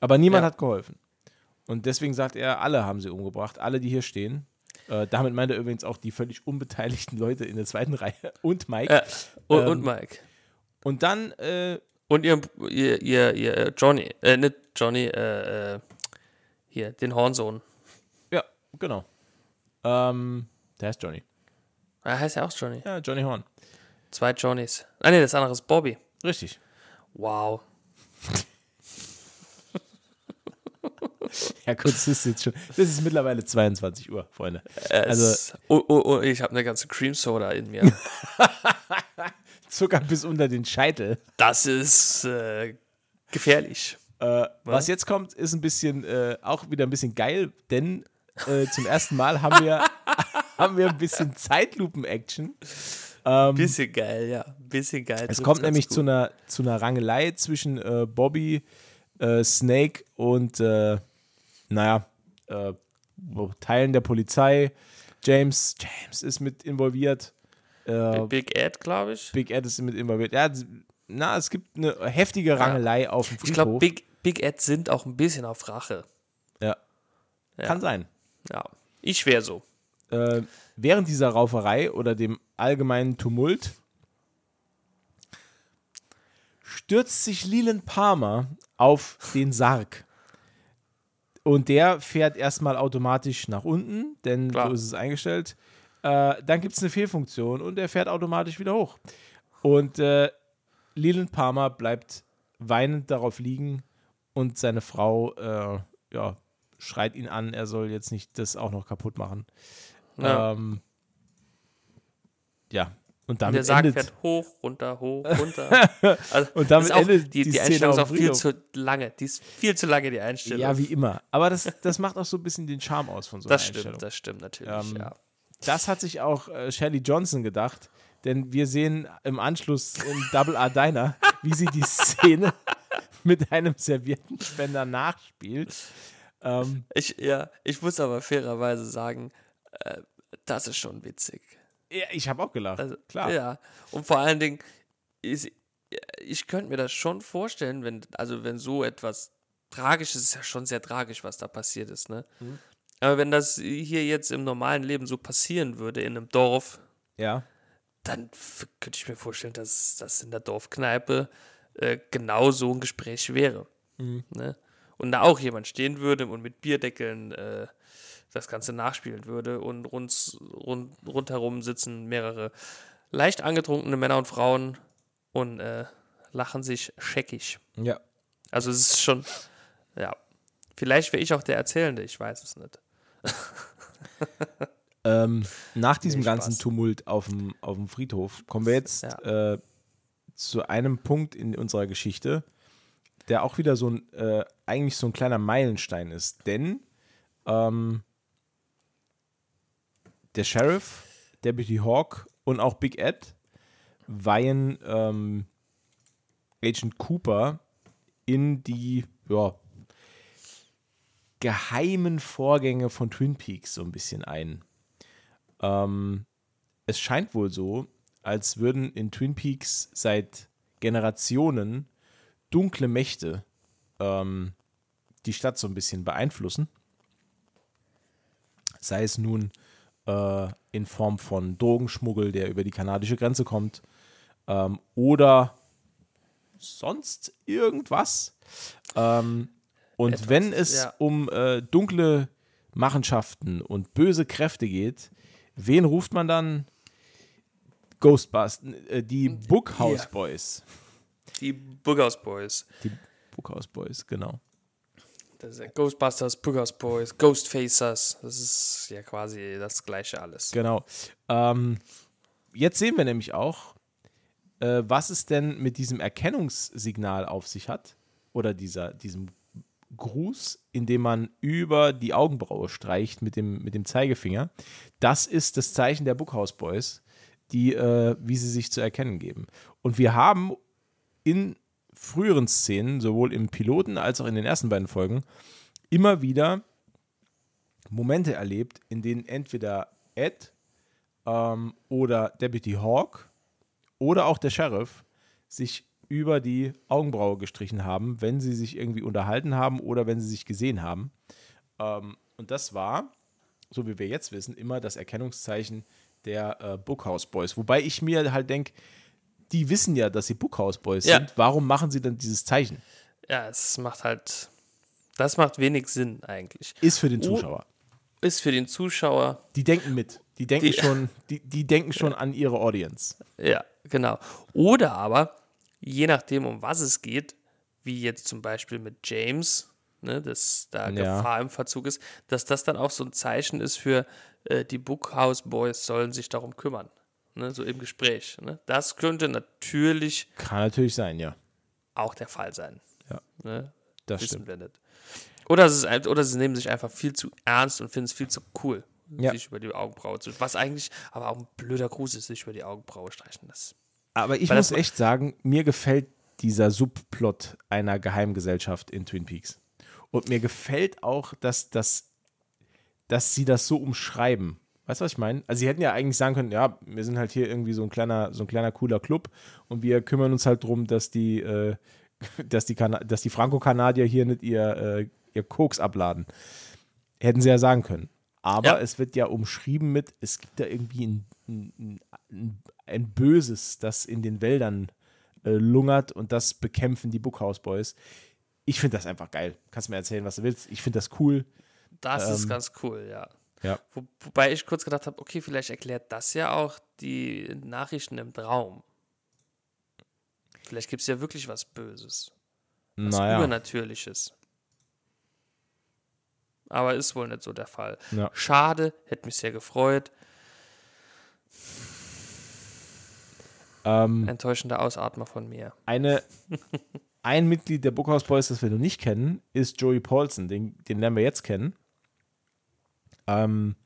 Aber niemand ja. hat geholfen. Und deswegen sagt er, alle haben sie umgebracht, alle, die hier stehen. Äh, damit meint er übrigens auch die völlig unbeteiligten Leute in der zweiten Reihe und Mike. Äh, und, ähm, und Mike. Und dann. Äh, und ihr, ihr, ihr, ihr Johnny, äh, nicht Johnny, äh, hier, den Hornsohn. Ja, genau. Ähm, der heißt Johnny. Er heißt ja auch Johnny. Ja, Johnny Horn. Zwei Johnnys. Ah, nee, das andere ist Bobby. Richtig. Wow. Ja, kurz, das ist jetzt schon. Das ist mittlerweile zweiundzwanzig Uhr, Freunde. Also, es, oh, oh, oh, ich habe eine ganze Cream Soda in mir. Zucker bis unter den Scheitel. Das ist äh, gefährlich. Äh, was? was jetzt kommt, ist ein bisschen, äh, auch wieder ein bisschen geil, denn äh, zum ersten Mal haben wir, haben wir ein bisschen Zeitlupen-Action. Ähm, bisschen geil, ja. Bisschen geil. Es kommt nämlich zu einer, zu einer Rangelei zwischen äh, Bobby, äh, Snake und äh, naja, äh, Teilen der Polizei. James, James ist mit involviert. Äh, Big Ed, glaube ich. Big Ed ist mit involviert. Ja, na, es gibt eine heftige Rangelei ja. auf dem Friedhof. Ich glaube, Big, Big Ed sind auch ein bisschen auf Rache. Ja. ja. Kann sein. Ja. Ich wäre so. Äh, während dieser Rauferei oder dem allgemeinen Tumult stürzt sich Leland Palmer auf den Sarg. Und der fährt erstmal automatisch nach unten, denn Klar. so ist es eingestellt. Äh, dann gibt es eine Fehlfunktion und er fährt automatisch wieder hoch. Und äh, Leland Palmer bleibt weinend darauf liegen und seine Frau äh, ja, schreit ihn an, er soll jetzt nicht das auch noch kaputt machen. Ja. Ähm, ja. Und damit der Sarg endet fährt hoch, runter, hoch, runter. Also und damit ist auch, endet die, die, die Einstellung ist auch viel zu lange. Die ist viel zu lange, die Einstellung. Ja, wie immer. Aber das, das macht auch so ein bisschen den Charme aus von so einer das Einstellung. Das stimmt, das stimmt natürlich, ähm, ja. Das hat sich auch äh, Shelley Johnson gedacht, denn wir sehen im Anschluss im Double R Diner, wie sie die Szene mit einem Serviettenspender nachspielt. Ähm, ich, ja, ich muss aber fairerweise sagen, äh, das ist schon witzig. Ja, ich habe auch gelacht, also, klar. Ja, und vor allen Dingen, ich, ich könnte mir das schon vorstellen, wenn, also wenn so etwas tragisch ist, ist ja schon sehr tragisch, was da passiert ist, ne? Mhm. Aber wenn das hier jetzt im normalen Leben so passieren würde, in einem Dorf, ja, dann f- könnte ich mir vorstellen, dass das in der Dorfkneipe äh, genau so ein Gespräch wäre, mhm. ne? Und da auch jemand stehen würde und mit Bierdeckeln äh, das Ganze nachspielen würde und rund, rund, rundherum sitzen mehrere leicht angetrunkene Männer und Frauen und äh, lachen sich scheckig. Ja. Also es ist schon, ja, vielleicht wäre ich auch der Erzählende, ich weiß es nicht. ähm, nach diesem nee, ganzen Tumult auf dem, auf dem Friedhof kommen wir jetzt ja. äh, zu einem Punkt in unserer Geschichte, der auch wieder so ein, äh, eigentlich so ein kleiner Meilenstein ist, denn ähm, der Sheriff, Deputy Hawk und auch Big Ed weihen ähm, Agent Cooper in die ja, geheimen Vorgänge von Twin Peaks so ein bisschen ein. Ähm, es scheint wohl so, als würden in Twin Peaks seit Generationen dunkle Mächte ähm, die Stadt so ein bisschen beeinflussen. Sei es nun äh, in Form von Drogenschmuggel, der über die kanadische Grenze kommt, ähm, oder sonst irgendwas. Ähm, Und etwas, wenn es ja. um äh, dunkle Machenschaften und böse Kräfte geht, wen ruft man dann? Ghostbusters, äh, die Bookhouse ja. Boys. Die Bookhouse Boys. Die Bookhouse Boys, genau. Das ist Ghostbusters, Bookhouse Boys, Ghostfacers. Das ist ja quasi das gleiche alles. Genau. Ähm, jetzt sehen wir nämlich auch, äh, was es denn mit diesem Erkennungssignal auf sich hat. Oder dieser, diesem Gruß, indem man über die Augenbraue streicht mit dem, mit dem Zeigefinger. Das ist das Zeichen der Bookhouse Boys, die, äh, wie sie sich zu erkennen geben. Und wir haben in früheren Szenen, sowohl im Piloten als auch in den ersten beiden Folgen, immer wieder Momente erlebt, in denen entweder Ed ähm, oder Deputy Hawk oder auch der Sheriff sich über die Augenbraue gestrichen haben, wenn sie sich irgendwie unterhalten haben oder wenn sie sich gesehen haben. Ähm, und das war, so wie wir jetzt wissen, immer das Erkennungszeichen der äh, Bookhouse Boys. Wobei ich mir halt denke, die wissen ja, dass sie Bookhouse Boys ja. sind. Warum machen sie dann dieses Zeichen? Ja, es macht halt, das macht wenig Sinn eigentlich. Ist für den Zuschauer. Oh, ist für den Zuschauer. Die denken mit. Die denken die, schon, die, die denken schon ja. an ihre Audience. Ja, genau. Oder aber, je nachdem, um was es geht, wie jetzt zum Beispiel mit James, ne, dass da ja. Gefahr im Verzug ist, dass das dann auch so ein Zeichen ist für äh, die Bookhouse Boys sollen sich darum kümmern. Ne, so im Gespräch. Ne? Das könnte natürlich. Kann natürlich sein, ja. Auch der Fall sein. Ja. Ne? Das Wissen stimmt. Blendet. Oder, es ist, oder sie nehmen sich einfach viel zu ernst und finden es viel zu cool, ja. sich über die Augenbraue zu. Was eigentlich aber auch ein blöder Gruß ist, sich über die Augenbraue streichen. Das. Aber ich Weil muss echt sagen, mir gefällt dieser Subplot einer Geheimgesellschaft in Twin Peaks. Und mir gefällt auch, dass, dass, dass sie das so umschreiben. Weißt du, was ich meine? Also sie hätten ja eigentlich sagen können, ja, wir sind halt hier irgendwie so ein kleiner, so ein kleiner cooler Club und wir kümmern uns halt drum, dass die, äh, dass die, Kana- dass die Franco-Kanadier hier nicht ihr, äh, ihr Koks abladen. Hätten sie ja sagen können. Aber ja. es wird ja umschrieben mit, es gibt da irgendwie ein, ein, ein, ein Böses, das in den Wäldern äh, lungert und das bekämpfen die Bookhouse Boys. Ich finde das einfach geil. Kannst mir erzählen, was du willst. Ich finde das cool. Das ähm, ist ganz cool, ja. Ja. Wo, wobei ich kurz gedacht habe, okay, vielleicht erklärt das ja auch die Nachrichten im Traum. Vielleicht gibt es ja wirklich was Böses. Was naja. Übernatürliches. Aber ist wohl nicht so der Fall. Ja. Schade, hätte mich sehr gefreut. Ähm, Enttäuschender Ausatmer von mir. Eine, ein Mitglied der Bookhouse Boys, das wir noch nicht kennen, ist Joey Paulson. Den, den lernen wir jetzt kennen. Ähm,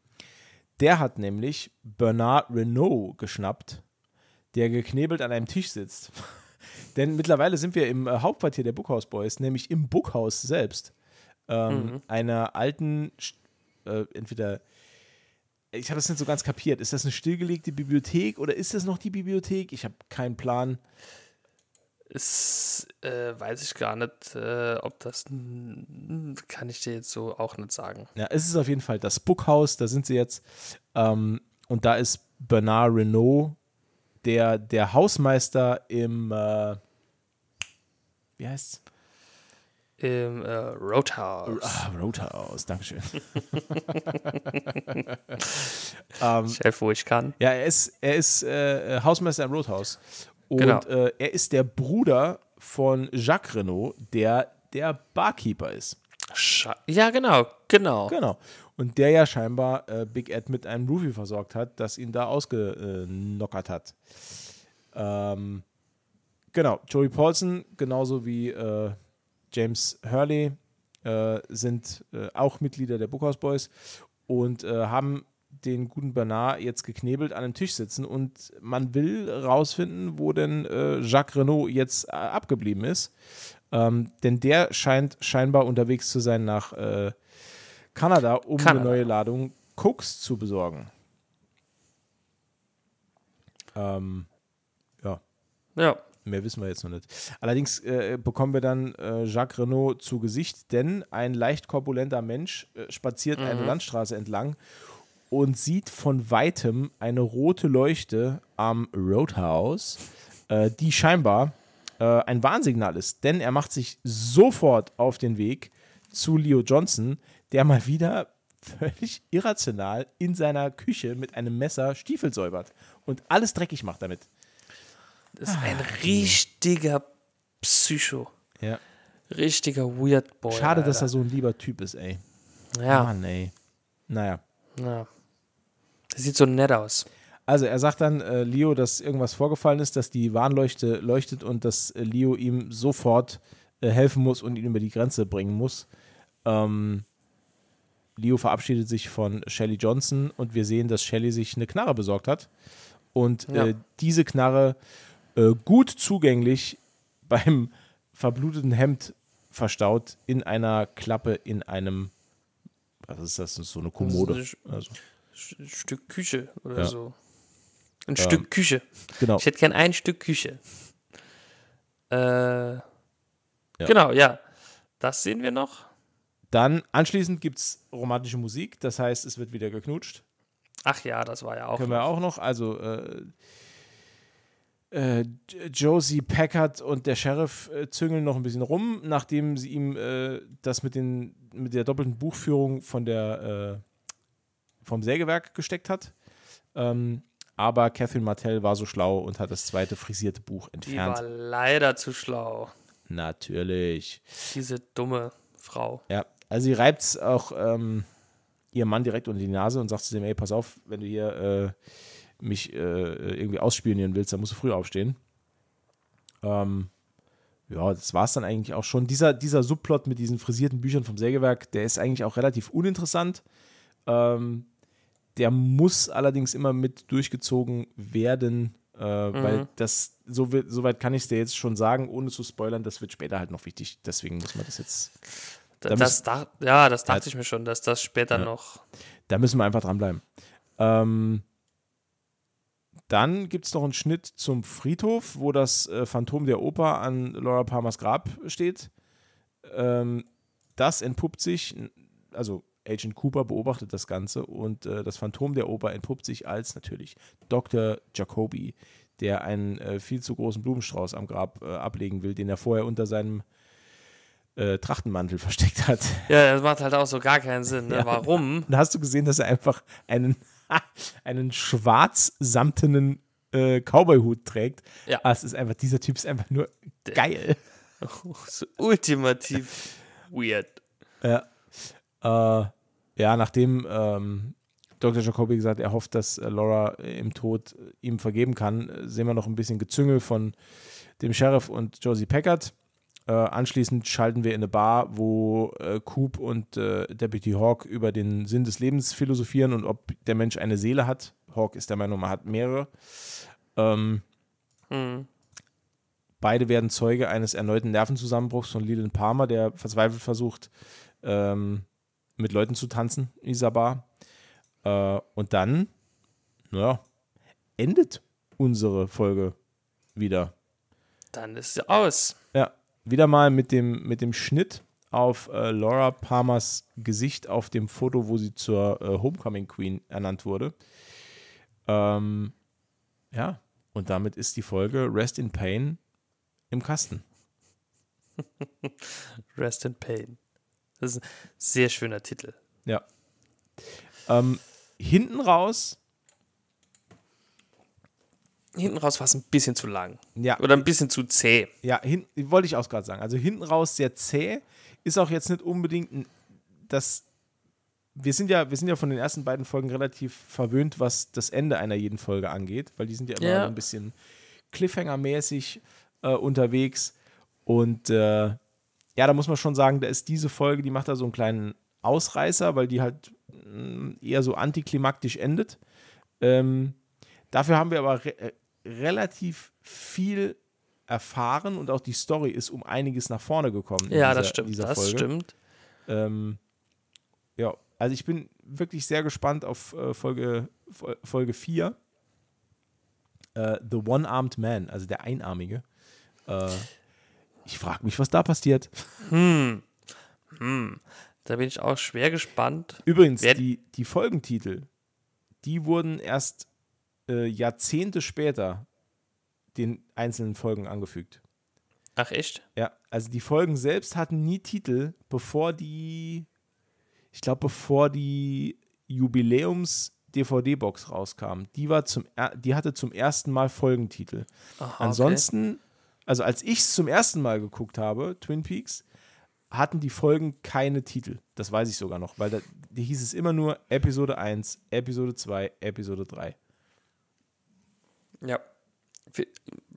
der hat nämlich Bernard Renault geschnappt, der geknebelt an einem Tisch sitzt. Denn mittlerweile sind wir im äh, Hauptquartier der Bookhouse Boys, nämlich im Bookhouse selbst. Ähm, mhm. Einer alten, äh, entweder, ich habe das nicht so ganz kapiert, ist das eine stillgelegte Bibliothek oder ist das noch die Bibliothek? Ich habe keinen Plan. Ist, äh, weiß ich gar nicht, äh, ob das, kann ich dir jetzt so auch nicht sagen. Ja, es ist auf jeden Fall das Bookhouse, da sind sie jetzt. Ähm, und da ist Bernard Renault, der, der Hausmeister im, äh, wie heißt's? Im äh, Roadhouse. Ah, Roadhouse, dankeschön. ähm, ich helfe, wo ich kann. Ja, er ist, er ist äh, Hausmeister im Roadhouse. Und genau. äh, er ist der Bruder von Jacques Renault, der der Barkeeper ist. Scha- ja, genau, genau. Genau. Und der ja scheinbar äh, Big Ed mit einem Roofie versorgt hat, das ihn da ausgenockert hat. Ähm, genau, Joey Paulson, genauso wie äh, James Hurley, äh, sind äh, auch Mitglieder der Bookhouse Boys und äh, haben den guten Bernard jetzt geknebelt an einem Tisch sitzen und man will rausfinden, wo denn äh, Jacques Renault jetzt äh, abgeblieben ist. Ähm, denn der scheint scheinbar unterwegs zu sein nach äh, Kanada, um Kanada. eine neue Ladung Koks zu besorgen. Ähm, ja. Ja. Mehr wissen wir jetzt noch nicht. Allerdings äh, bekommen wir dann äh, Jacques Renault zu Gesicht, denn ein leicht korpulenter Mensch äh, spaziert mhm. eine Landstraße entlang und sieht von Weitem eine rote Leuchte am Roadhouse, äh, die scheinbar äh, ein Warnsignal ist. Denn er macht sich sofort auf den Weg zu Leo Johnson, der mal wieder völlig irrational in seiner Küche mit einem Messer Stiefel säubert und alles dreckig macht damit. Das ist ein Ach, richtiger Psycho. Ja. Richtiger Weird Boy. Schade, Alter, dass er so ein lieber Typ ist, ey. Ja. Mann, ey. Naja. Ja. Das sieht so nett aus. Also er sagt dann äh, Leo, dass irgendwas vorgefallen ist, dass die Warnleuchte leuchtet und dass äh, Leo ihm sofort äh, helfen muss und ihn über die Grenze bringen muss. Ähm, Leo verabschiedet sich von Shelly Johnson und wir sehen, dass Shelly sich eine Knarre besorgt hat und ja. äh, diese Knarre äh, gut zugänglich beim verbluteten Hemd verstaut in einer Klappe in einem, was ist das, so eine Kommode. Das ist ein also. Stück Küche oder ja. so. Ein ähm, Stück Küche. Genau. Ich hätte gern ein Stück Küche. Äh, ja. Genau, ja. Das sehen wir noch. Dann anschließend gibt es romantische Musik, das heißt, es wird wieder geknutscht. Ach ja, das war ja auch. Können noch. wir auch noch, also äh, äh, Josie Packard und der Sheriff äh, züngeln noch ein bisschen rum, nachdem sie ihm äh, das mit, den, mit der doppelten Buchführung von der, äh, vom Sägewerk gesteckt hat. Ähm, aber Catherine Martell war so schlau und hat das zweite frisierte Buch entfernt. Die war leider zu schlau. Natürlich. Diese dumme Frau. Ja, also sie reibt es auch ähm, ihrem Mann direkt unter die Nase und sagt zu dem, ey, pass auf, wenn du hier äh, mich äh, irgendwie ausspionieren willst, dann musst du früh aufstehen. Ähm, ja, das war es dann eigentlich auch schon. Dieser, dieser Subplot mit diesen frisierten Büchern vom Sägewerk, der ist eigentlich auch relativ uninteressant. Ähm, der muss allerdings immer mit durchgezogen werden, äh, mhm. weil das, so, so weit kann ich es dir jetzt schon sagen, ohne zu spoilern, das wird später halt noch wichtig. Deswegen muss man das jetzt... Da das dach, ja, das dachte halt, ich mir schon, dass das später ja. noch... Da müssen wir einfach dranbleiben. Ähm, dann gibt es noch einen Schnitt zum Friedhof, wo das äh, Phantom der Oper an Laura Palmers Grab steht. Ähm, das entpuppt sich, also Agent Cooper beobachtet das Ganze und äh, das Phantom der Oper entpuppt sich als natürlich Doktor Jacobi, der einen äh, viel zu großen Blumenstrauß am Grab äh, ablegen will, den er vorher unter seinem Äh, Trachtenmantel versteckt hat. Ja, das macht halt auch so gar keinen Sinn. Ne? Ja. Warum? Da hast du gesehen, dass er einfach einen, einen schwarz-samtenen äh, Cowboy-Hut trägt. Ja. Aber es ist einfach, dieser Typ ist einfach nur geil. So ultimativ weird. Ja, äh, ja nachdem ähm, Doktor Jacobi gesagt, er hofft, dass äh, Laura im Tod äh, ihm vergeben kann, äh, sehen wir noch ein bisschen Gezüngel von dem Sheriff und Josie Packard. Äh, anschließend schalten wir in eine Bar, wo äh, Coop und äh, Deputy Hawk über den Sinn des Lebens philosophieren und ob der Mensch eine Seele hat. Hawk ist der Meinung, man hat mehrere. Ähm, mhm. Beide werden Zeuge eines erneuten Nervenzusammenbruchs von Leland Palmer, der verzweifelt versucht, ähm, mit Leuten zu tanzen in dieser Bar. Äh, und dann, naja, endet unsere Folge wieder. Dann ist sie aus. Ja. Wieder mal mit dem, mit dem Schnitt auf äh, Laura Palmers Gesicht auf dem Foto, wo sie zur äh, Homecoming Queen ernannt wurde. Ähm, ja, und damit ist die Folge Rest in Pain im Kasten. Rest in Pain. Das ist ein sehr schöner Titel. Ja. Ähm, hinten raus... Hinten raus war es ein bisschen zu lang. Ja. Oder ein bisschen zu zäh. Ja, hin, wollte ich auch gerade sagen. Also hinten raus sehr zäh. Ist auch jetzt nicht unbedingt ein, das. Wir sind, ja, wir sind ja von den ersten beiden Folgen relativ verwöhnt, was das Ende einer jeden Folge angeht, weil die sind ja immer ja. ein bisschen Cliffhanger-mäßig äh, unterwegs. Und äh, ja, da muss man schon sagen, da ist diese Folge, die macht da so einen kleinen Ausreißer, weil die halt mh, eher so antiklimaktisch endet. Ähm, dafür haben wir aber re- relativ viel erfahren und auch die Story ist um einiges nach vorne gekommen. Ja, dieser, das stimmt. Das Folge. stimmt. Ähm, ja, also ich bin wirklich sehr gespannt auf äh, Folge, Folge vier. Äh, The One-Armed Man, also der Einarmige. Äh, ich frage mich, was da passiert. Hm. Hm. Da bin ich auch schwer gespannt. Übrigens, Wer- die, die Folgentitel, die wurden erst Jahrzehnte später den einzelnen Folgen angefügt. Ach, echt? Ja, also die Folgen selbst hatten nie Titel, bevor die, ich glaube, bevor die Jubiläums-D V D-Box rauskam. Die war zum, die hatte zum ersten Mal Folgentitel. Aha, ansonsten, okay. Also als ich es zum ersten Mal geguckt habe, Twin Peaks, hatten die Folgen keine Titel. Das weiß ich sogar noch, weil da die hieß es immer nur Episode eins, Episode zwei, Episode drei. Ja.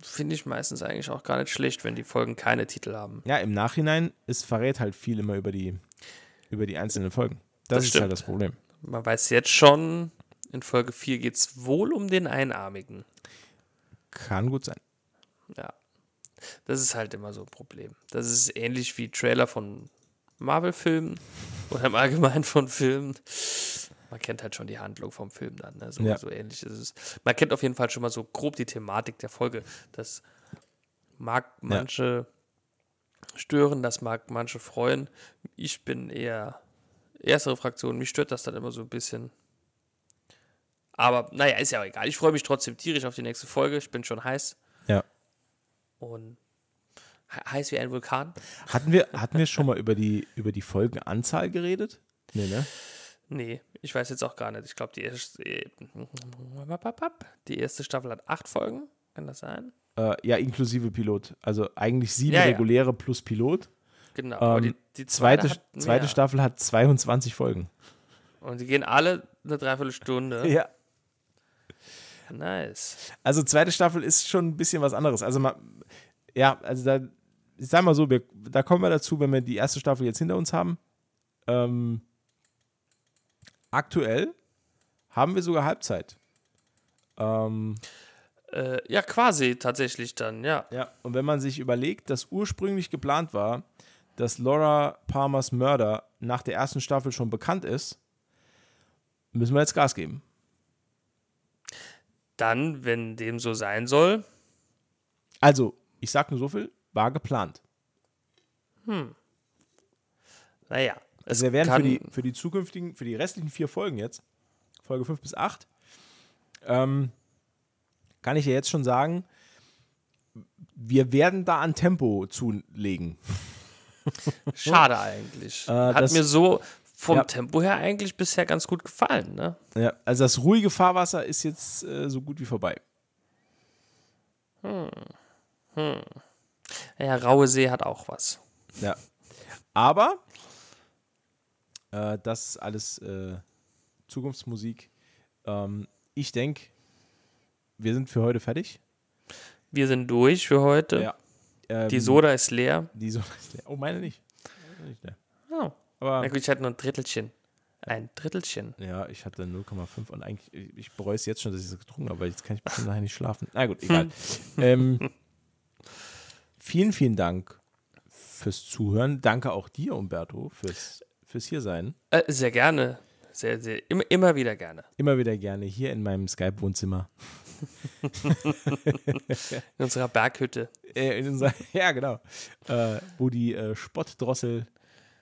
Finde ich meistens eigentlich auch gar nicht schlecht, wenn die Folgen keine Titel haben. Ja, im Nachhinein, es verrät halt viel immer über die, über die einzelnen Folgen. Das, das ist stimmt. Halt das Problem. Man weiß jetzt schon, in Folge vier geht es wohl um den Einarmigen. Kann gut sein. Ja, das ist halt immer so ein Problem. Das ist ähnlich wie Trailer von Marvel-Filmen oder im Allgemeinen von Filmen. Man kennt halt schon die Handlung vom Film dann, ne? So, ja. So ähnlich ist es. Man kennt auf jeden Fall schon mal so grob die Thematik der Folge. Das mag manche ja. stören, das mag manche freuen. Ich bin eher erstere Fraktion, mich stört das dann immer so ein bisschen. Aber naja, ist ja auch egal. Ich freue mich trotzdem tierisch auf die nächste Folge. Ich bin schon heiß. Ja. Und heiß wie ein Vulkan. Hatten wir, hatten wir schon mal über die, über die Folgenanzahl geredet? Nee, ne? Nee, ich weiß jetzt auch gar nicht. Ich glaube, die erste, die erste Staffel hat acht Folgen. Kann das sein? Äh, ja, inklusive Pilot. Also eigentlich sieben ja, reguläre ja. plus Pilot. Genau. Ähm, aber die, die zweite, zweite, hat zweite Staffel hat zweiundzwanzig Folgen. Und die gehen alle eine Dreiviertelstunde. Ja. Nice. Also zweite Staffel ist schon ein bisschen was anderes. Also man, ja, also da, ich sag mal so, wir, da kommen wir dazu, wenn wir die erste Staffel jetzt hinter uns haben. Ähm, Aktuell haben wir sogar Halbzeit. Ähm, äh, ja, quasi tatsächlich dann, ja. Ja, und wenn man sich überlegt, dass ursprünglich geplant war, dass Laura Palmers Mörder nach der ersten Staffel schon bekannt ist, müssen wir jetzt Gas geben. Dann, wenn dem so sein soll. Also, ich sag nur so viel, war geplant. Hm. Naja. Also wir werden für die, für die zukünftigen, für die restlichen vier Folgen jetzt, Folge fünf bis acht, ähm, kann ich ja jetzt schon sagen, wir werden da an Tempo zulegen. Schade eigentlich. Äh, Hat das, mir so vom ja, Tempo her eigentlich bisher ganz gut gefallen, ne? Ja, also das ruhige Fahrwasser ist jetzt äh, so gut wie vorbei. Hm. Hm. Ja, raue See hat auch was. Ja. Aber Äh, das ist alles äh, Zukunftsmusik. Ähm, ich denke, wir sind für heute fertig. Wir sind durch für heute. Ja. Ähm, die Soda ist leer. Die Soda ist leer. Oh, meine nicht. Meine nicht leer. Oh. Aber, na gut, ich hatte nur ein Drittelchen. Ein Drittelchen. Ja, ich hatte null Komma fünf und eigentlich, ich bereue es jetzt schon, dass ich das getrunken habe, weil jetzt kann ich bis nachher nicht schlafen. Na gut, egal. ähm, vielen, vielen Dank fürs Zuhören. Danke auch dir, Umberto, fürs Fürs hier sein. Äh, sehr gerne. Sehr, sehr. Immer, immer wieder gerne. Immer wieder gerne. Hier in meinem Skype-Wohnzimmer. In unserer Berghütte. Äh, in unserer, ja, genau. Äh, wo die äh, Spottdrossel.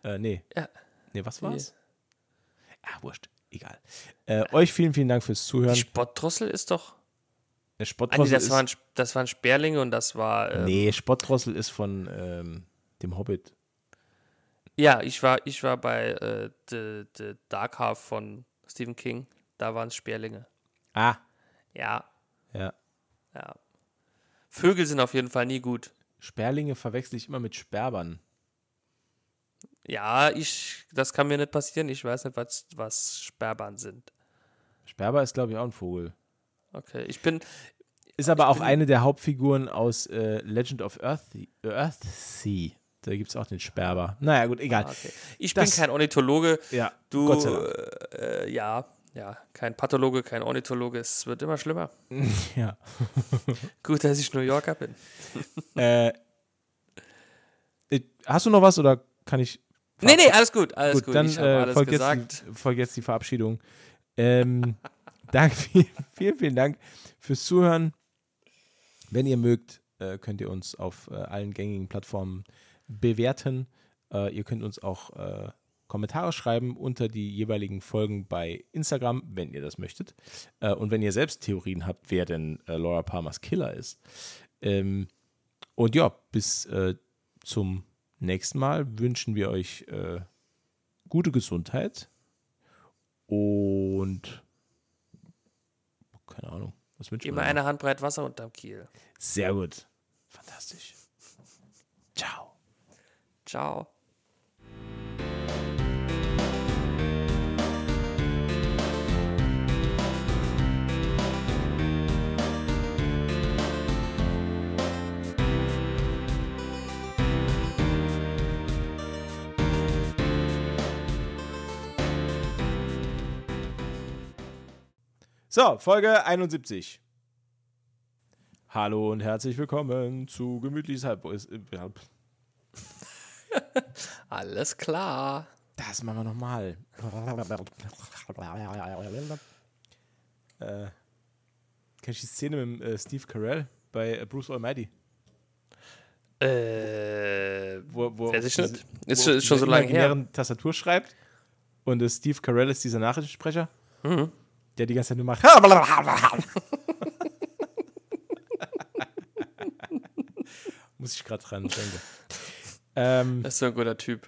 Äh, nee. Ja. Nee, was war's? Ja, ah, wurscht. Egal. Äh, euch vielen, vielen Dank fürs Zuhören. Die Spottdrossel ist doch. Der Spottdrossel ah, nee, das, waren, das waren Sperlinge und das war. Ähm, nee, Spottdrossel ist von ähm, dem Hobbit. Ja, ich war, ich war bei äh, The, The Dark Half von Stephen King. Da waren es Sperlinge. Ah. Ja. Ja. Ja. Vögel sind auf jeden Fall nie gut. Sperlinge verwechsel ich immer mit Sperbern. Ja, ich, das kann mir nicht passieren. Ich weiß nicht, was, was Sperbern sind. Sperber ist, glaube ich, auch ein Vogel. Okay, ich bin... Ist aber auch eine der Hauptfiguren aus äh, Legend of Earthsea. Earthsea. Da gibt es auch den Sperber. Naja, gut, egal. Ah, okay. Ich das, bin kein Ornithologe. Ja, du, Gott sei Dank. Äh, ja, ja, kein Pathologe, kein Ornithologe. Es wird immer schlimmer. Ja. Gut, dass ich New Yorker bin. äh, hast du noch was oder kann ich? Nee, nee, alles gut. Alles gut, gut. Dann ich äh, alles folgt, jetzt die, folgt jetzt die Verabschiedung. Ähm, danke, vielen, vielen, vielen Dank fürs Zuhören. Wenn ihr mögt, äh, könnt ihr uns auf äh, allen gängigen Plattformen bewerten. Uh, ihr könnt uns auch uh, Kommentare schreiben unter die jeweiligen Folgen bei Instagram, wenn ihr das möchtet. Uh, und wenn ihr selbst Theorien habt, wer denn uh, Laura Palmers Killer ist. Ähm, Und ja, bis äh, zum nächsten Mal wünschen wir euch äh, gute Gesundheit und keine Ahnung, was wünschen wir immer eine Handbreit Wasser unterm Kiel. Sehr gut. Fantastisch. Ciao. Ciao. So, Folge einundsiebzig. Hallo und herzlich willkommen zu Gemütliches Halbwissen. Alles klar. Das machen wir nochmal. äh, kennst du die Szene mit äh, Steve Carell bei äh, Bruce Almighty? Äh, wo, wo weiß ich nicht. Ist, ist schon so lange her. Tastatur schreibt und äh, Steve Carell ist dieser Nachrichtensprecher, mhm. der die ganze Zeit nur macht. Muss ich gerade dran denken. Ähm, das ist so ein guter Typ.